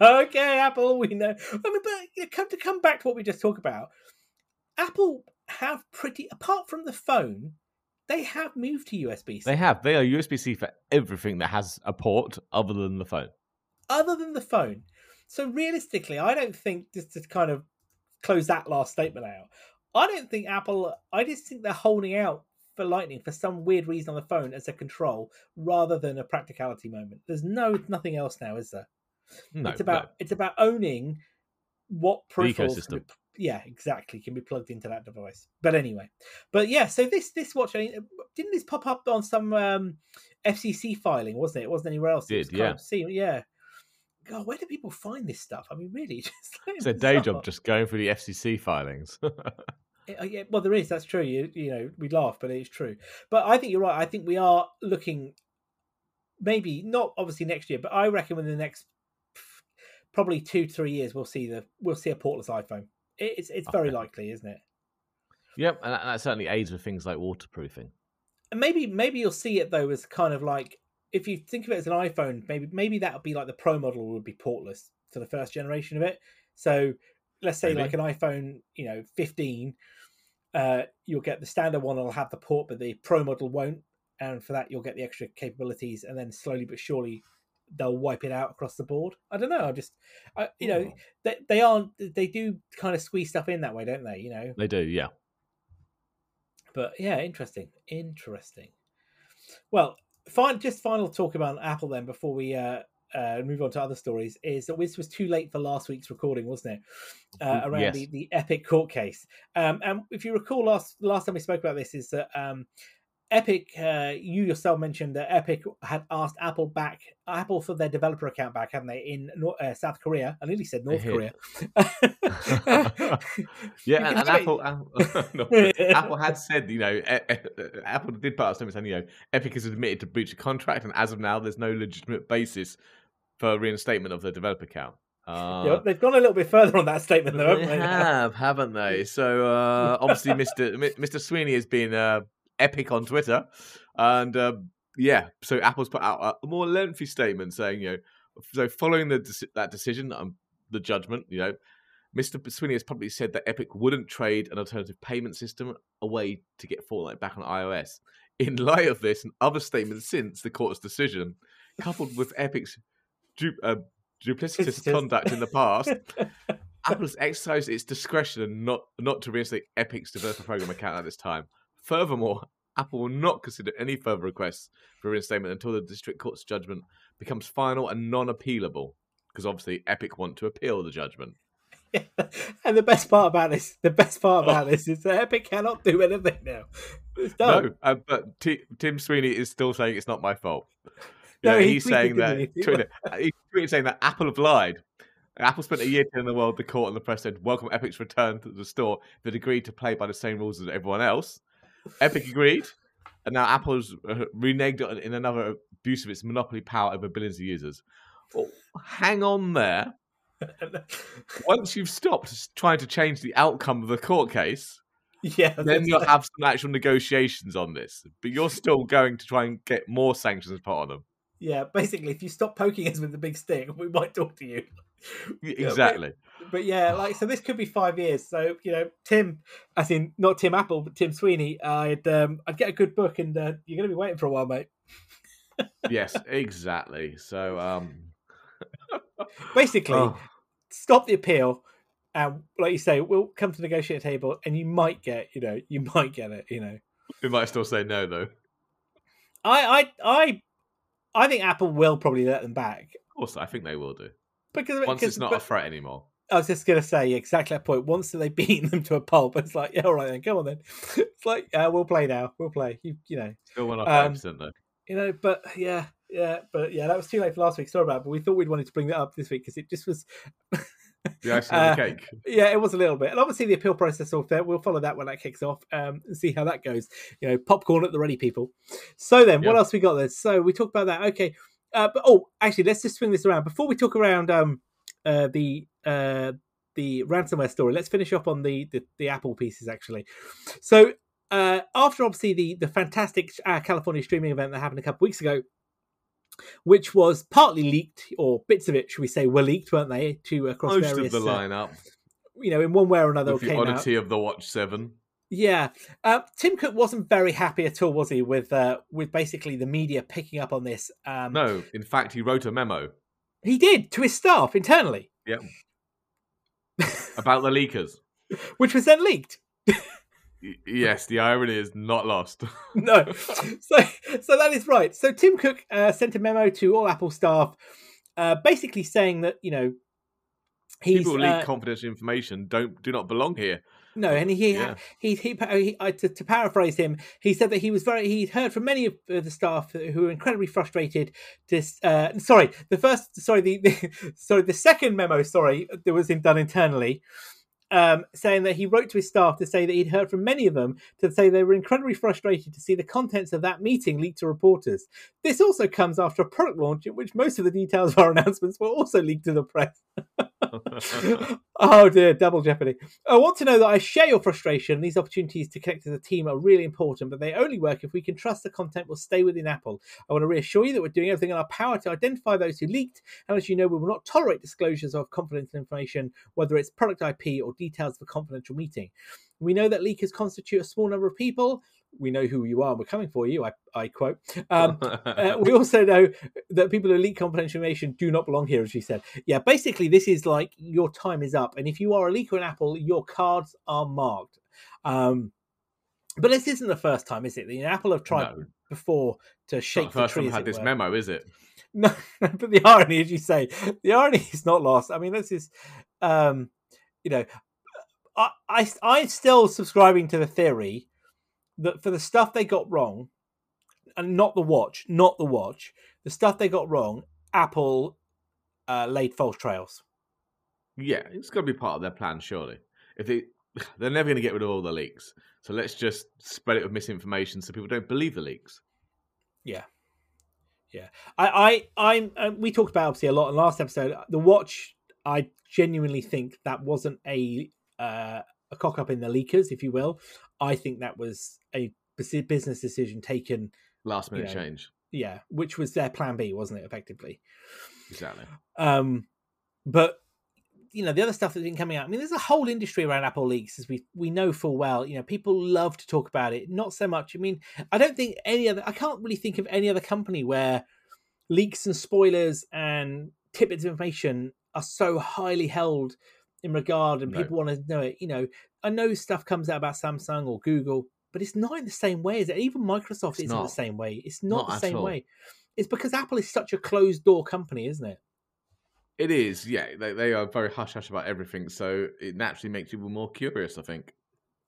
Okay, Apple, we know. I mean, but you know, come to come back to what we just talked about. Apple have pretty, apart from the phone, they have moved to U S B C. They have. They are U S B C for everything that has a port other than the phone. Other than the phone. So realistically, I don't think, just to kind of close that last statement out, I don't think Apple, I just think they're holding out for Lightning for some weird reason on the phone as a control rather than a practicality moment. There's no nothing else now, is there? No. It's about no. it's about owning what peripherals can be, yeah, exactly, can be plugged into that device. But anyway, but yeah, so this this watch, I mean, didn't this pop up on some um, F C C filing, wasn't it? It wasn't anywhere else. It, it did, yeah. Seen, yeah. God, where do people find this stuff? I mean, really, just like it's a day bizarre. Job just going through the F C C filings. Yeah, well, there is. That's true. You, you know, we laugh, but it's true. But I think you're right. I think we are looking, maybe not obviously next year, but I reckon within the next probably two, three years, we'll see the we'll see a portless iPhone. It's it's very okay. likely, isn't it? Yep, and that, and that certainly aids with things like waterproofing. And maybe maybe you'll see it though as kind of like, if you think of it as an iPhone, maybe maybe that would be like the Pro model would be portless for the first generation of it. So let's say maybe. Like an iPhone, you know, fifteen. Uh, you'll get the standard one, it'll have the port, but the Pro model won't. And for that, you'll get the extra capabilities, and then slowly but surely, they'll wipe it out across the board. I don't know. I just, I, you know, they, they aren't. They do kind of squeeze stuff in that way, don't they? You know, they do. Yeah. But yeah, interesting, interesting. Well, fine. Just final talk about Apple then before we uh, uh, move on to other stories is that this was too late for last week's recording, wasn't it? Uh, around yes. the, the Epic court case. Um, and if you recall, last last time we spoke about this is that. Um, Epic, uh, you yourself mentioned that Epic had asked Apple back, Apple for their developer account back, hadn't they, in uh, South Korea? I nearly said North Korea. Yeah, and, and Apple, Apple, no, Apple had said, you know, e- e- Apple did put out a statement saying, you know, Epic has admitted to breach of contract, and as of now, there's no legitimate basis for reinstatement of their developer account. Uh, yeah, they've gone a little bit further on that statement, though, haven't they? They have, haven't they? So uh, obviously, Mister [laughs] Mister Sweeney has been. Uh, Epic on Twitter, and uh, yeah, so Apple's put out a more lengthy statement saying, you know, so following the that decision, um, the judgment, you know, Mister Sweeney has publicly said that Epic wouldn't trade an alternative payment system away to get Fortnite back on iOS. In light of this and other statements since the court's decision, coupled with Epic's du- uh, duplicitous conduct in the past, Apple's exercised its discretion and not not to reinstate Epic's developer program account at this time. Furthermore, Apple will not consider any further requests for reinstatement until the district court's judgment becomes final and non-appealable, because obviously Epic want to appeal the judgment. Yeah. And the best part about this, the best part about oh. this is that Epic cannot do anything now. It's done. No, uh, but T- Tim Sweeney is still saying it's not my fault. No, yeah, he he's saying that. Tweeted, he's tweeted saying that Apple have lied. Apple spent a year telling the world, the court and the press said, welcome Epic's return to the store that agreed to play by the same rules as everyone else. Epic agreed, and now Apple's reneged in another abuse of its monopoly power over billions of users. Well, hang on there. Once you've stopped trying to change the outcome of the court case, yeah, then you'll have some actual negotiations on this. But you're still going to try and get more sanctions put on them. Yeah, basically, if you stop poking us with the big stick, we might talk to you. Exactly. But, but yeah, like, so this could be five years. So, you know, Tim, as in not Tim Apple, but Tim Sweeney, I'd um, I'd get a good book, and uh, you're going to be waiting for a while, mate. Yes, exactly. So, um, basically, oh. stop the appeal, and like you say, we'll come to negotiate a table, and you might get, you know, you might get it, you know. We might still say no, though. I, I, I, I think Apple will probably let them back. Of course, I think they will do. Because once it's not but, a threat anymore. I was just going to say exactly that point. Once they've beaten them to a pulp, it's like, yeah, all right then, come on then. It's like, uh, we'll play now, we'll play. You, you know, still went up um, five percent though. You know, but yeah, yeah, but yeah, that was too late for last week. Sorry about it, but we thought we'd wanted to bring that up this week because it just was the icing uh, on the cake. Yeah, it was a little bit, and obviously the appeal process all fair. We'll follow that when that kicks off um, and see how that goes. You know, popcorn at the ready, people. So then, yep. What else we got there? So we talked about that. Okay. Uh, but oh, actually, let's just swing this around before we talk around um, uh, the uh, the ransomware story. Let's finish up on the the, the Apple pieces actually. So uh, after obviously the the fantastic uh, California streaming event that happened a couple of weeks ago, which was partly leaked, or bits of it, should we say, were leaked, weren't they? To across most various, of the lineup, uh, you know, in one way or another. With the came oddity out. Of the Watch seven. Yeah, uh, Tim Cook wasn't very happy at all, was he, with uh, with basically the media picking up on this? Um, no, in fact, he wrote a memo. He did, to his staff internally. Yeah, about the leakers, which was then leaked. Yes, the irony is not lost. No, so so that is right. So Tim Cook uh, sent a memo to all Apple staff, uh, basically saying that, you know, he's, people who leak uh, confidential information don't do not belong here. No, and he yeah. he he, he I, to, to paraphrase him, he said that he was very he'd heard from many of the staff who were incredibly frustrated. To uh, sorry, the first sorry the, the sorry the second memo sorry that was done internally, um, saying that he wrote to his staff to say that he'd heard from many of them to say they were incredibly frustrated to see the contents of that meeting leaked to reporters. This also comes after a product launch in which most of the details of our announcements were also leaked to the press. Oh dear, double jeopardy. I want to know that I share your frustration. These opportunities to connect as a team are really important, but they only work if we can trust the content will stay within Apple. I want to reassure you that we're doing everything in our power to identify those who leaked, and as you know, we will not tolerate disclosures of confidential information, whether it's product I P or details of a confidential meeting. We know that leakers constitute a small number of people. We know who you are, and we're coming for you, I, I quote. Um, uh, we also know that people who leak confidential information do not belong here, as you said. Yeah, basically, this is like your time is up. And if you are a leaker in Apple, your cards are marked. Um, but this isn't the first time, is it? You know, Apple have tried no. before to shake the, the tree, as it were. First time had this memo, is it? No, but the irony, as you say, the irony is not lost. I mean, this is, um, you know, I, I, I'm still subscribing to the theory that for the stuff they got wrong, and not the watch, not the watch, the stuff they got wrong, Apple uh, laid false trails. Yeah, it's got to be part of their plan, surely. If they, they're never going to get rid of all the leaks, so let's just spread it with misinformation so people don't believe the leaks. Yeah, yeah. I, I, I'm. Uh, we talked about obviously a lot in last episode. The watch, I genuinely think that wasn't a uh, a cock up in the leakers, if you will. I think that was a business decision taken. Last minute you know, change. Yeah, which was their plan B, wasn't it, effectively? Exactly. Um, but, you know, the other stuff that's been coming out, I mean, there's a whole industry around Apple leaks, as we we know full well. You know, people love to talk about it. Not so much. I mean, I don't think any other, I can't really think of any other company where leaks and spoilers and tidbits of information are so highly held in regard, and no. people want to know it. You know, I know stuff comes out about Samsung or Google, but it's not in the same way, is it? Even Microsoft it's isn't not. the same way. It's not, not the same all. way. It's because Apple is such a closed-door company, isn't it? It is, yeah. They, they are very hush-hush about everything, so it naturally makes people more curious, I think.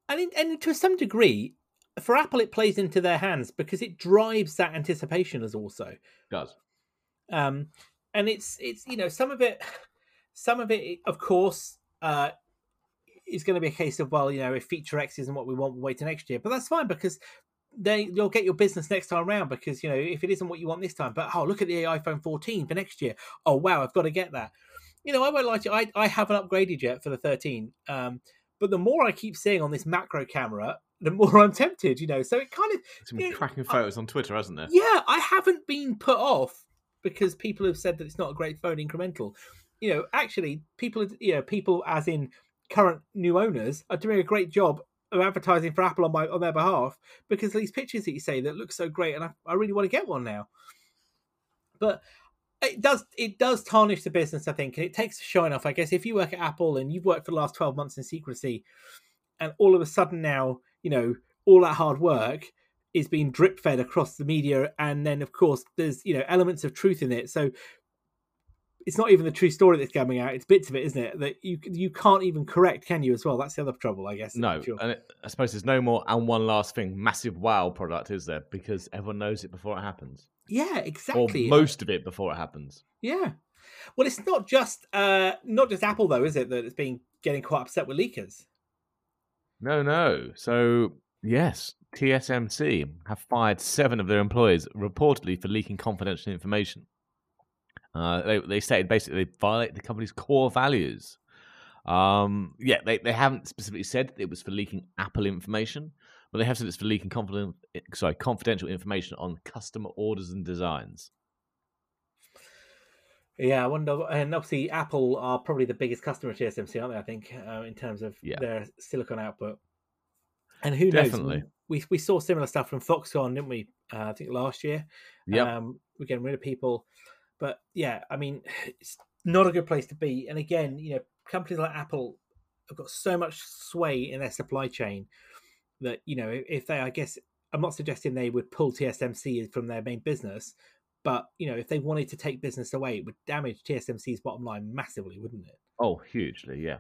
And, in, and to some degree, for Apple, it plays into their hands because it drives that anticipation as also. It does. Um, and it's, it's, you know, some of it... Some of it, of course, uh, is going to be a case of, well, you know, if feature X isn't what we want, we'll wait till next year. But that's fine, because then you'll get your business next time around, because, you know, if it isn't what you want this time, but, oh, look at the iPhone fourteen for next year. Oh, wow, I've got to get that. You know, I won't lie to you, I, I haven't upgraded yet for the thirteen. Um, but the more I keep seeing on this macro camera, the more I'm tempted, you know. So it kind of... Some you know, cracking photos I, on Twitter, hasn't there? Yeah, I haven't been put off because people have said that it's not a great phone incremental. You know, actually, people, you know, people as in current new owners are doing a great job of advertising for Apple on my on their behalf, because these pictures that you say that look so great, and I, I really want to get one now. But it does it does tarnish the business, I think, and it takes the shine off. I guess if you work at Apple and you've worked for the last twelve months in secrecy, and all of a sudden now, you know, all that hard work is being drip fed across the media, and then of course there's, you know, elements of truth in it. So it's not even the true story that's coming out; it's bits of it, isn't it? That you you can't even correct, can you? As well, that's the other trouble, I guess. No, sure. And it, I suppose there's no more. And one last thing, massive wow product, is there? Because everyone knows it before it happens. Yeah, exactly. Or most of it before it happens. Yeah. Well, it's not just uh, not just Apple though, is it? That it's been getting quite upset with leakers. No, no. So, yes, T S M C have fired seven of their employees, reportedly for leaking confidential information. Uh, they, they stated basically they violate the company's core values. Um, yeah, they, they haven't specifically said it was for leaking Apple information, but they have said it's for leaking confident, sorry, confidential information on customer orders and designs. Yeah, I wonder, and obviously Apple are probably the biggest customer at T S M C, aren't they, I think, uh, in terms of yeah. their silicon output. And who Definitely. knows, we we saw similar stuff from Foxconn, didn't we, uh, I think last year. Yeah. Um, we're getting rid of people. But yeah, I mean, it's not a good place to be. And again, you know, companies like Apple have got so much sway in their supply chain that, you know, if they, I guess, I'm not suggesting they would pull T S M C from their main business, but, you know, if they wanted to take business away, it would damage T S M C's bottom line massively, wouldn't it? Oh, hugely, yeah.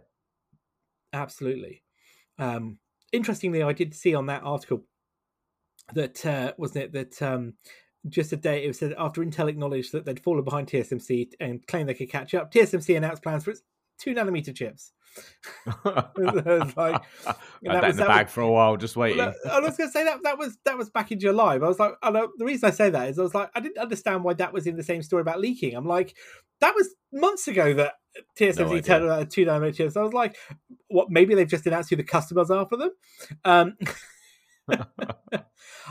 Absolutely. Um, interestingly, I did see on that article that, uh, wasn't it, that... Um, Just a day, it was said after Intel acknowledged that they'd fallen behind T S M C and claimed they could catch up, T S M C announced plans for its two nanometer chips. I was like, that, that was in the that bag was, for a while, just waiting. That, I was going to say that that was that was back in July. But I was like, I know, the reason I say that is I was like, I didn't understand why that was in the same story about leaking. I'm like, that was months ago that T S M C turned out two nanometer chips. I was like, what? Maybe they've just announced who the customers are for them. Um,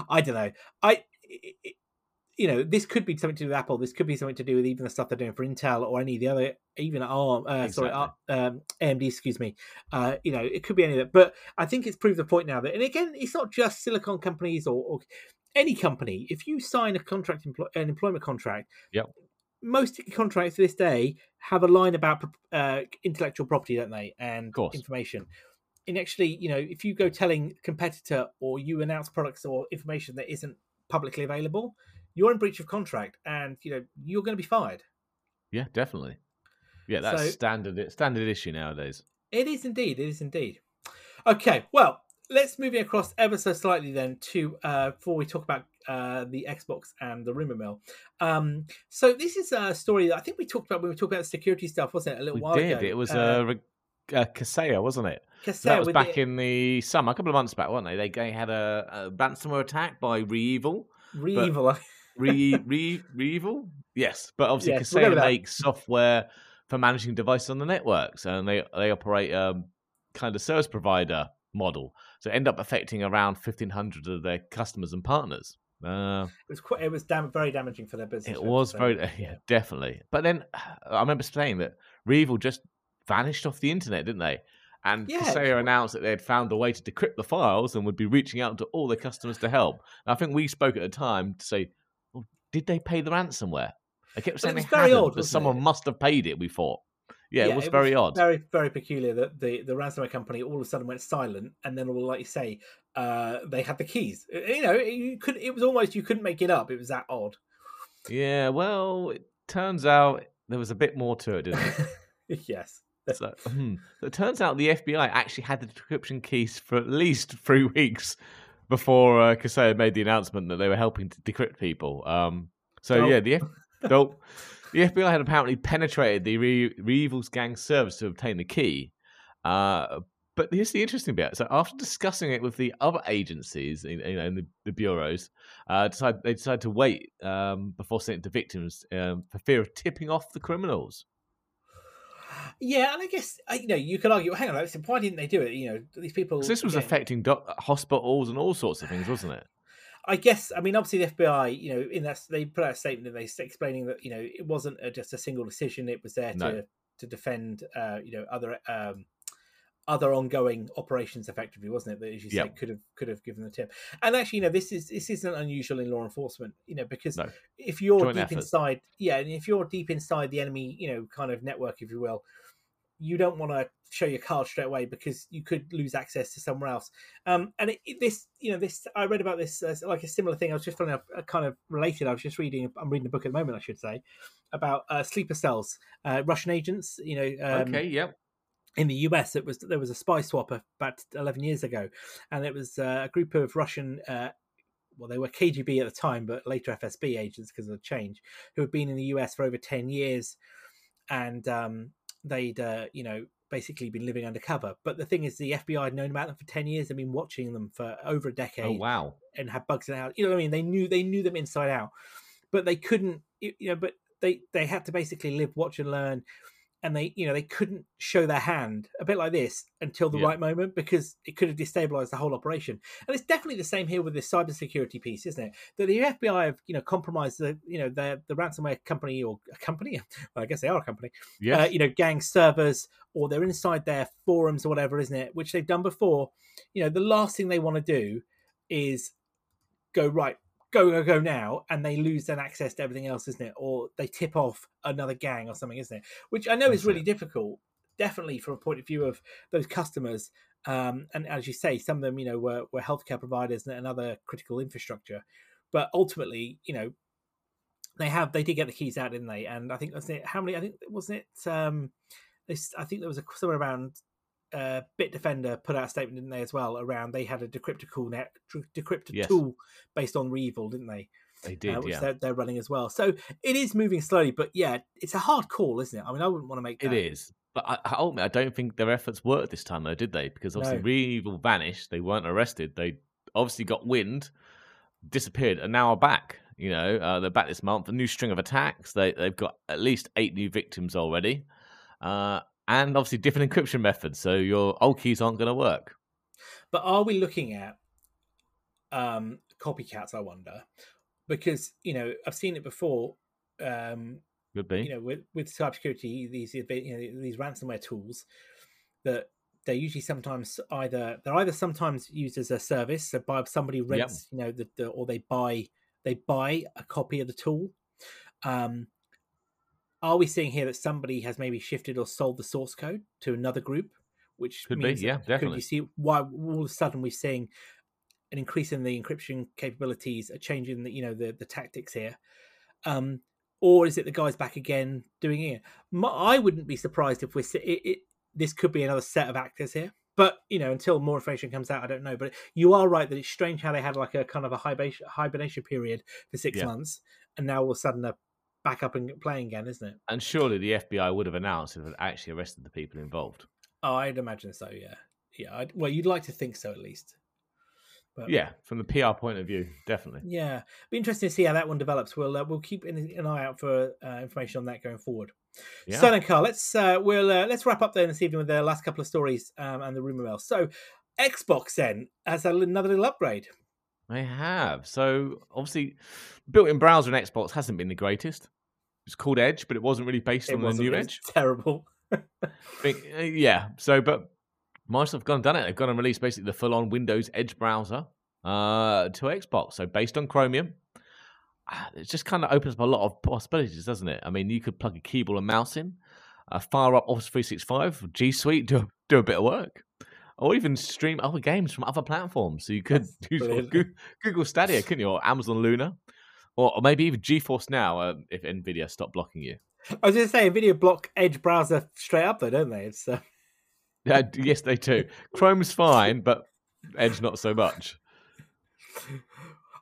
I don't know. I. It, You know, this could be something to do with Apple. This could be something to do with even the stuff they're doing for Intel or any of the other, even ARM, uh, exactly. sorry, um, A M D, excuse me. Uh, you know, it could be any of that. But I think it's proved the point now that, and again, it's not just silicon companies or, or any company. If you sign a contract, an employment contract, yep. most contracts to this day have a line about uh, intellectual property, don't they, and information. And actually, you know, if you go telling competitor or you announce products or information that isn't publicly available, you're in breach of contract, and you know you're going to be fired. Yeah, definitely. Yeah, that's so, standard standard issue nowadays. It is indeed. It is indeed. Okay, well, let's move it across ever so slightly then to uh, before we talk about uh, the Xbox and the rumor mill. Um, so this is a story that I think we talked about when we talked about security stuff, wasn't it? A little we while did. ago. It was uh, a, a Kaseya, wasn't it? Kaseya, so that was back the... in the summer, a couple of months back, weren't they? They, they had a, a ransomware attack by REvil. REvil. But... Re, re, REvil? Yes, but obviously yes, Kaseya makes software for managing devices on the networks, and they, they operate a kind of service provider model, so end up affecting around fifteen hundred of their customers and partners. Uh, it was quite, it was dam- very damaging for their business. It was so. very, yeah, definitely. But then I remember saying that REvil just vanished off the internet, didn't they? And yeah, Kaseya sure. announced that they had found a way to decrypt the files and would be reaching out to all their customers to help. And I think we spoke at a time to say, did they pay the ransomware? I kept saying they hadn't, odd, but someone it? must have paid it, we thought. Yeah, yeah it was it very was odd. Very, very peculiar that the, the ransomware company all of a sudden went silent, and then, all like you say, uh, they had the keys. You know, you could, it was almost, you couldn't make it up. It was that odd. Yeah, well, it turns out there was a bit more to it, didn't it? Yes. So, hmm. so it turns out the F B I actually had the decryption keys for at least three weeks. Before uh, Kaseya made the announcement that they were helping to decrypt people, um, so nope. yeah, the F- don't The F B I had apparently penetrated the REvil's gang servers to obtain the key. Uh, but here's the interesting bit. So after discussing it with the other agencies, you know, in the, the bureaus, uh, decided, they decided to wait um, before sending it to victims um, for fear of tipping off the criminals. Yeah, and I guess, you know, you could argue, well, hang on, Alex, why didn't they do it? You know, these people... This was again, affecting do- hospitals and all sorts of things, wasn't it? I guess, I mean, obviously the F B I, you know, in that they put out a statement and they explaining that, you know, it wasn't a, just a single decision. It was there to, no. to defend, uh, you know, other um, other ongoing operations, effectively, wasn't it? That, as you yep. said, could have could have given the tip. And actually, you know, this is this isn't unusual in law enforcement, you know, because no. if you're Joint deep effort. inside, yeah, and if you're deep inside the enemy, you know, kind of network, if you will. You don't want to show your card straight away because you could lose access to somewhere else. Um, and it, it, this, you know, this I read about this uh, like a similar thing. I was just trying to uh, kind of related. I was just reading. I'm reading a book at the moment, I should say, about uh, sleeper cells, uh, Russian agents. You know, um, okay, yep. In the U S, it was there was a spy swap about eleven years ago, and it was uh, a group of Russian. Uh, Well, they were K G B at the time, but later F S B agents because of the change, who had been in the U S for over ten years, and. Um, They'd, uh, you know, basically been living undercover. But the thing is, the F B I had known about them for ten years. They'd been watching them for over a decade. Oh, wow. And had bugs in the house. You know what I mean? They knew they knew them inside out. But they couldn't, you know, but they, they had to basically live, watch and learn. And they, you know, they couldn't show their hand, a bit like this, until the yeah. right moment, because it could have destabilized the whole operation. And it's definitely the same here with this cybersecurity piece, isn't it? That the F B I have, you know, compromised the, you know, the, the ransomware company or a company, well, I guess they are a company, yes. uh, you know, gang servers, or they're inside their forums or whatever, isn't it? Which they've done before. You know, the last thing they want to do is go, right, go, go, go now, and they lose then access to everything else, isn't it? Or they tip off another gang or something, isn't it? Which I know That's is really it. difficult, definitely from a point of view of those customers. Um, and as you say, some of them, you know, were, were healthcare providers and other critical infrastructure. But ultimately, you know, they have, they did get the keys out, didn't they? And I think, wasn't it, how many, I think, wasn't it, um, this, I think there was a, somewhere around, Uh, Bitdefender put out a statement, didn't they, as well, around they had a decryptical net, decryptor yes. tool based on REvil, didn't they? They did, uh, which yeah. They're, they're running as well. So it is moving slowly, but yeah, it's a hard call, isn't it? I mean, I wouldn't want to make that. It is. But I, ultimately, I don't think their efforts worked this time, though, did they? Because obviously no. REvil vanished. They weren't arrested. They obviously got wind, disappeared, and now are back. You know, uh, they're back this month. A new string of attacks. They, they've got at least eight new victims already. Uh And obviously different encryption methods, so your old keys aren't going to work. But are we looking at um, copycats, I wonder? Because, you know, I've seen it before. Um, Could be. You know, with, with cybersecurity, these you know, these ransomware tools, that they're usually sometimes either... They're either sometimes used as a service, so by somebody rents, yep. you know, the, the, or they buy they buy a copy of the tool. Um Are we seeing here that somebody has maybe shifted or sold the source code to another group, which could means be, yeah, definitely. Could you see why all of a sudden we're seeing an increase in the encryption capabilities, a change in the you know the the tactics here, um, or is it the guys back again doing it? My, I wouldn't be surprised if we're it, it, this could be another set of actors here, but you know until more information comes out, I don't know. But you are right that it's strange how they had like a kind of a hibernation, hibernation period for six yeah. months, and now all of a sudden a back up and playing again, isn't it? And surely the F B I would have announced if it had actually arrested the people involved. Oh, I'd imagine so, yeah. yeah. I'd, well, you'd like to think so, at least. But, yeah, from the P R point of view, definitely. Yeah. Be interesting to see how that one develops. We'll uh, we'll keep an, an eye out for uh, information on that going forward. Yeah. So then, Carl, let's, uh, we'll, uh, let's wrap up there this evening with the last couple of stories um, and the rumour mill. So Xbox, then, has another little upgrade. They have. So, obviously, built-in browser in Xbox hasn't been the greatest. It's called Edge, but it wasn't really based it on wasn't, the new it Edge. It's terrible. but, uh, yeah. So, but Microsoft have gone and done it. They've gone and released basically the full-on Windows Edge browser uh, to Xbox. So, based on Chromium, it just kind of opens up a lot of possibilities, doesn't it? I mean, you could plug a keyboard and mouse in, uh, fire up Office three sixty-five, G Suite, do, do a bit of work. Or even stream other games from other platforms. So you could do Google, Google Stadia, couldn't you? Or Amazon Luna. Or, or maybe even GeForce Now, uh, if NVIDIA stopped blocking you. I was going to say, NVIDIA block Edge browser straight up, though, don't they? It's, uh... uh, yes, they do. Chrome's fine, but Edge not so much.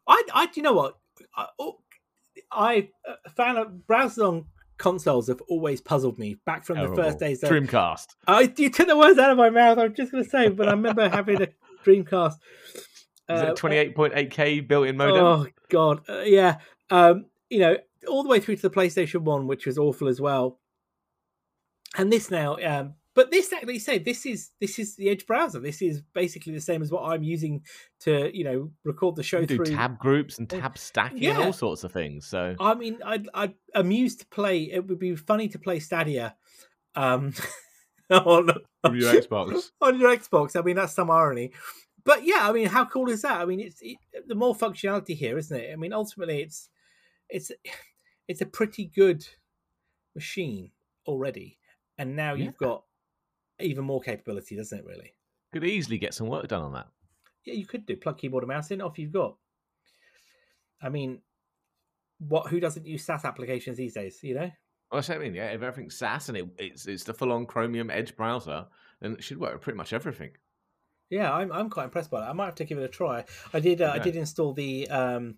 I, I, you know what? I, I found out browsers on consoles have always puzzled me back from Terrible. the first days. Of, Dreamcast. I, you took the words out of my mouth. I'm just going to say, but I remember having a Dreamcast. Is it a twenty-eight point eight K built-in modem? Oh, God. Uh, yeah. Um, you know, all the way through to the PlayStation one, which was awful as well. And this now, um, but this, like you say, this is this is the Edge browser. This is basically the same as what I'm using to, you know, record the show. You do through tab groups and tab stacking yeah. and all sorts of things. So I mean, I'd, I'd amused to play. It would be funny to play Stadia um, on, on your Xbox. On your Xbox. I mean, that's some irony. But yeah, I mean, how cool is that? I mean, it's it, the more functionality here, isn't it? I mean, ultimately, it's it's it's a pretty good machine already. And now yeah. you've got even more capability, doesn't it, really? Could easily get some work done on that. Yeah, you could do. Plug keyboard and mouse in, off you've got. I mean, what? Who doesn't use SaaS applications these days, you know? Well, that's what I mean, yeah. If everything's SaaS and it, it's it's the full-on Chromium Edge browser, then it should work with pretty much everything. Yeah, I'm I'm quite impressed by that. I might have to give it a try. I did uh, yeah. I did install the um,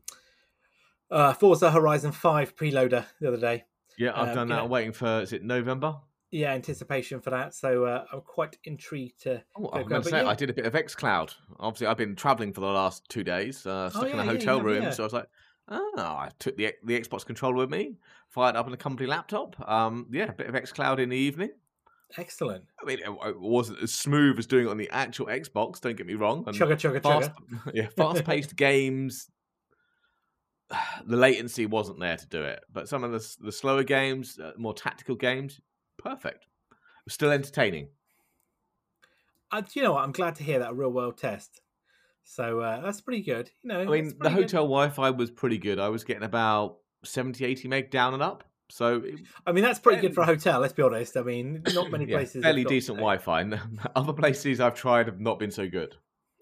uh, Forza Horizon five preloader the other day. Yeah, I've um, done that. I'm waiting for, is it November? Yeah, anticipation for that. So uh, I'm quite intrigued to. Oh, I was going to say, yeah. I did a bit of xCloud. Obviously, I've been traveling for the last two days, uh, stuck oh, yeah, in a hotel yeah, room. Yeah. So I was like, oh, I took the the Xbox controller with me, fired up on a company laptop. Um, yeah, a bit of xCloud in the evening. Excellent. I mean, it wasn't as smooth as doing it on the actual Xbox. Don't get me wrong. And chugga, chugga, fast, chugga. Yeah, fast-paced games. The latency wasn't there to do it, but some of the the slower games, uh, more tactical games. Perfect. Still entertaining. Uh, you know what? I'm glad to hear that real world test. So uh, that's pretty good. You know, I mean, the hotel Wi-Fi was pretty good. I was getting about seventy, eighty meg down and up. So, it, I mean, that's pretty and, good for a hotel. Let's be honest. I mean, not many yeah, places. Fairly decent Wi-Fi. Other places I've tried have not been so good.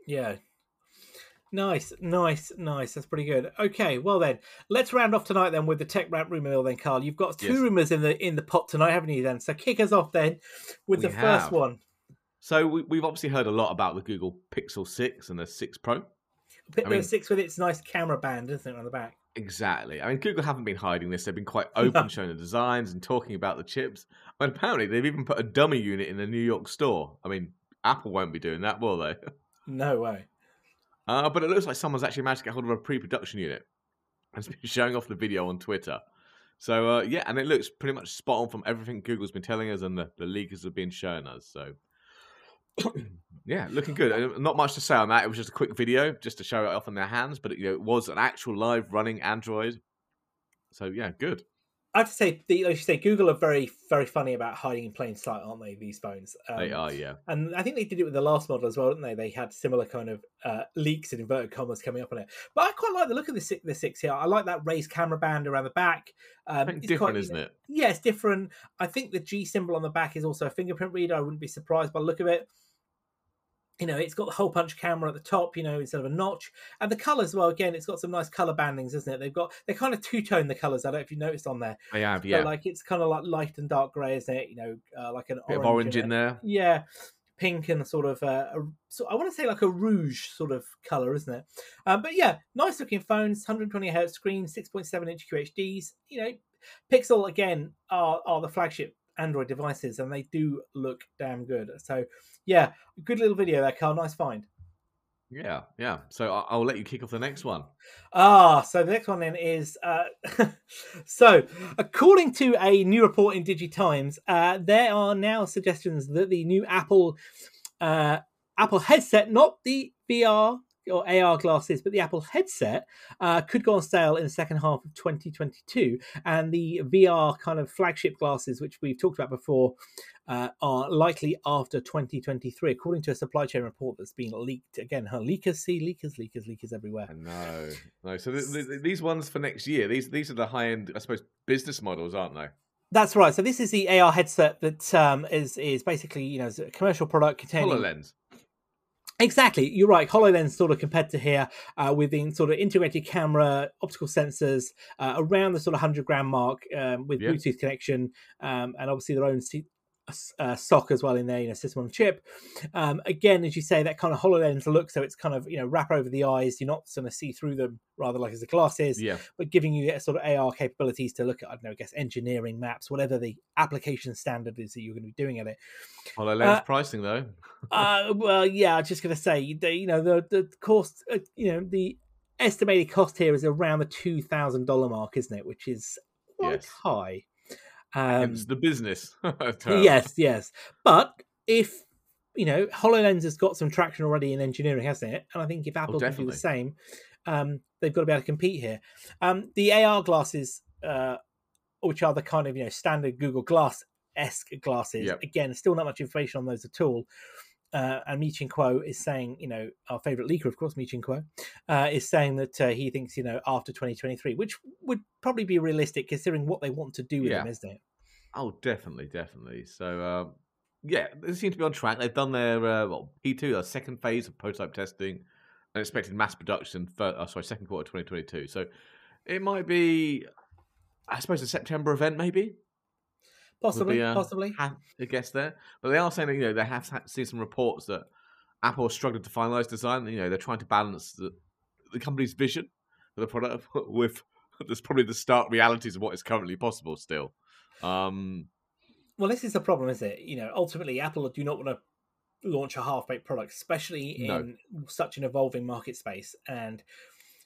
Yeah. Nice, nice, nice. That's pretty good. Okay, well then, let's round off tonight then with the Tech Rant rumor mill. Then, Carl, you've got two yes. rumors in the in the pot tonight, haven't you? Then, so kick us off then with we the have. first one. So we, we've obviously heard a lot about the Google Pixel six and the six Pro. P- I mean, six with its nice camera band, isn't it, on the back? Exactly. I mean, Google haven't been hiding this. They've been quite open, showing the designs and talking about the chips. And apparently, they've even put a dummy unit in a New York store. I mean, Apple won't be doing that, will they? No way. Uh, but it looks like someone's actually managed to get hold of a pre-production unit and has been showing off the video on Twitter. So, uh, yeah, and it looks pretty much spot on from everything Google's been telling us and the, the leakers have been showing us. So, yeah, looking good. Not much to say on that. It was just a quick video just to show it off in their hands, but it, you know, it was an actual live running Android. So, yeah, good. I have to say, the, like you say, Google are very, very funny about hiding in plain sight, aren't they, these phones? Um, they are, yeah. And I think they did it with the last model as well, didn't they? They had similar kind of uh, leaks and inverted commas coming up on it. But I quite like the look of the six, the six here. I like that raised camera band around the back. Um, I think it's different, quite, isn't it? Yeah, it's different. I think the G symbol on the back is also a fingerprint reader. I wouldn't be surprised by the look of it. You know, it's got the hole punch camera at the top, you know, instead of a notch. And the colours, well, again, it's got some nice colour bandings, isn't it? They've got, they're kind of two-tone, the colours. I don't know if you noticed on there. I have, yeah. But like, it's kind of like light and dark grey, isn't it? You know, uh, like an bit orange. Bit of orange in there. Yeah. Pink and sort of, uh, a, so I want to say like a rouge sort of colour, isn't it? Um, but yeah, nice looking phones, one hundred twenty hertz screen, six point seven inch Q H Ds. You know, Pixel, again, are, are the flagship Android devices, and they do look damn good. So, yeah, good little video there, Carl. Nice find. Yeah, yeah. So I'll, I'll let you kick off the next one. Ah, so the next one then is uh, so according to a new report in DigiTimes, uh, there are now suggestions that the new Apple uh, Apple headset, not the V R or A R glasses, but the Apple headset uh, could go on sale in the second half of twenty twenty-two. And the V R kind of flagship glasses, which we've talked about before, uh, are likely after twenty twenty-three, according to a supply chain report that's been leaked. Again, huh? leakers, see, leakers, leakers, leakers everywhere. No, no. So th- th- these ones for next year, these these are the high-end, I suppose, business models, aren't they? That's right. So this is the A R headset that um, is, is basically, you know, a commercial product containing... HoloLens. Exactly, you're right. HoloLens sort of compared to here uh, with the sort of integrated camera, optical sensors, uh, around the sort of one hundred grand mark um, with yeah. Bluetooth connection um, and obviously their own Uh, sock as well in there, you know, system on chip. Um, again, as you say, that kind of HoloLens look, so it's kind of, you know, wrap over the eyes, you're not going to see through them, rather like as the glasses, yeah. but giving you a sort of A R capabilities to look at, I don't know, I guess engineering maps, whatever the application standard is that you're going to be doing at it. HoloLens uh, pricing though. uh, well, yeah, I was just going to say, you know, the, the cost, uh, you know, the estimated cost here is around the two thousand dollars mark, isn't it? Which is quite yes. high. Um, it's the business. yes, yes. But if, you know, HoloLens has got some traction already in engineering, hasn't it? And I think if Apple oh, can do the same, um, they've got to be able to compete here. Um, the A R glasses, uh, which are the kind of, you know, standard Google Glass-esque glasses, yep. again, still not much information on those at all. Uh, and Ming-Chi Kuo is saying, you know, our favourite leaker, of course, Ming-Chi Kuo, uh, is saying that uh, he thinks, you know, after twenty twenty-three, which would probably be realistic considering what they want to do with yeah. them, isn't it? Oh, definitely, definitely. So, uh, yeah, they seem to be on track. They've done their uh, well, P two, their second phase of prototype testing, and expected mass production for oh, sorry, second quarter twenty twenty-two. So it might be, I suppose, a September event, maybe. Possibly, a, possibly. I guess there, but they are saying that, you know, they have seen some reports that Apple has struggled to finalize design. You know, they're trying to balance the, the company's vision for the product with there's probably the stark realities of what is currently possible still. Um, well, this is the problem, is it? You know, ultimately, Apple do not want to launch a half-baked product, especially in no. such an evolving market space. And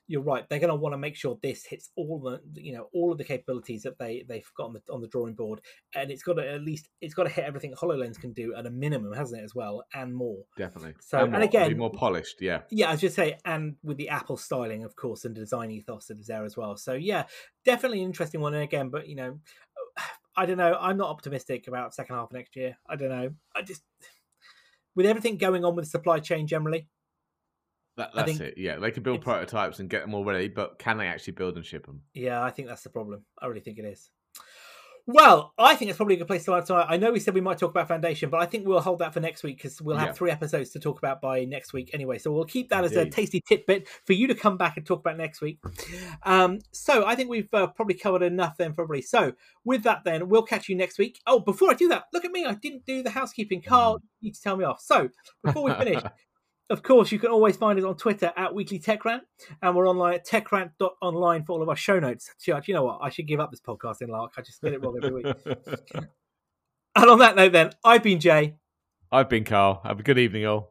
you're right; they're going to want to make sure this hits all the, you know, all of the capabilities that they they've got on the on the drawing board, and it's got to at least it's got to hit everything HoloLens can do at a minimum, hasn't it? As well, and more. Definitely. So and, more, and again, be more polished. Yeah. Yeah, I was just saying, and with the Apple styling, of course, and design ethos that is there as well. So yeah, definitely an interesting one. And again, but you know, I don't know. I'm not optimistic about second half of next year. I don't know. I just with everything going on with supply chain generally. That, that's it. Yeah, they can build prototypes and get them all ready, but can they actually build and ship them? Yeah, I think that's the problem. I really think it is. Well, I think it's probably a good place to start tonight. I know we said we might talk about Foundation, but I think we'll hold that for next week because we'll have yeah. three episodes to talk about by next week anyway. So we'll keep that Indeed. as a tasty tidbit for you to come back and talk about next week. Um, so I think we've uh, probably covered enough then, probably. So with that then, we'll catch you next week. Oh, before I do that, look at me. I didn't do the housekeeping. Carl, you need to tell me off. So before we finish... Of course, you can always find us on Twitter at WeeklyTechRant, and we're online at techrant dot online for all of our show notes. Church, you know what? I should give up this podcasting lark. I just get it wrong every week. And on that note, then, I've been Jay. I've been Carl. Have a good evening, all.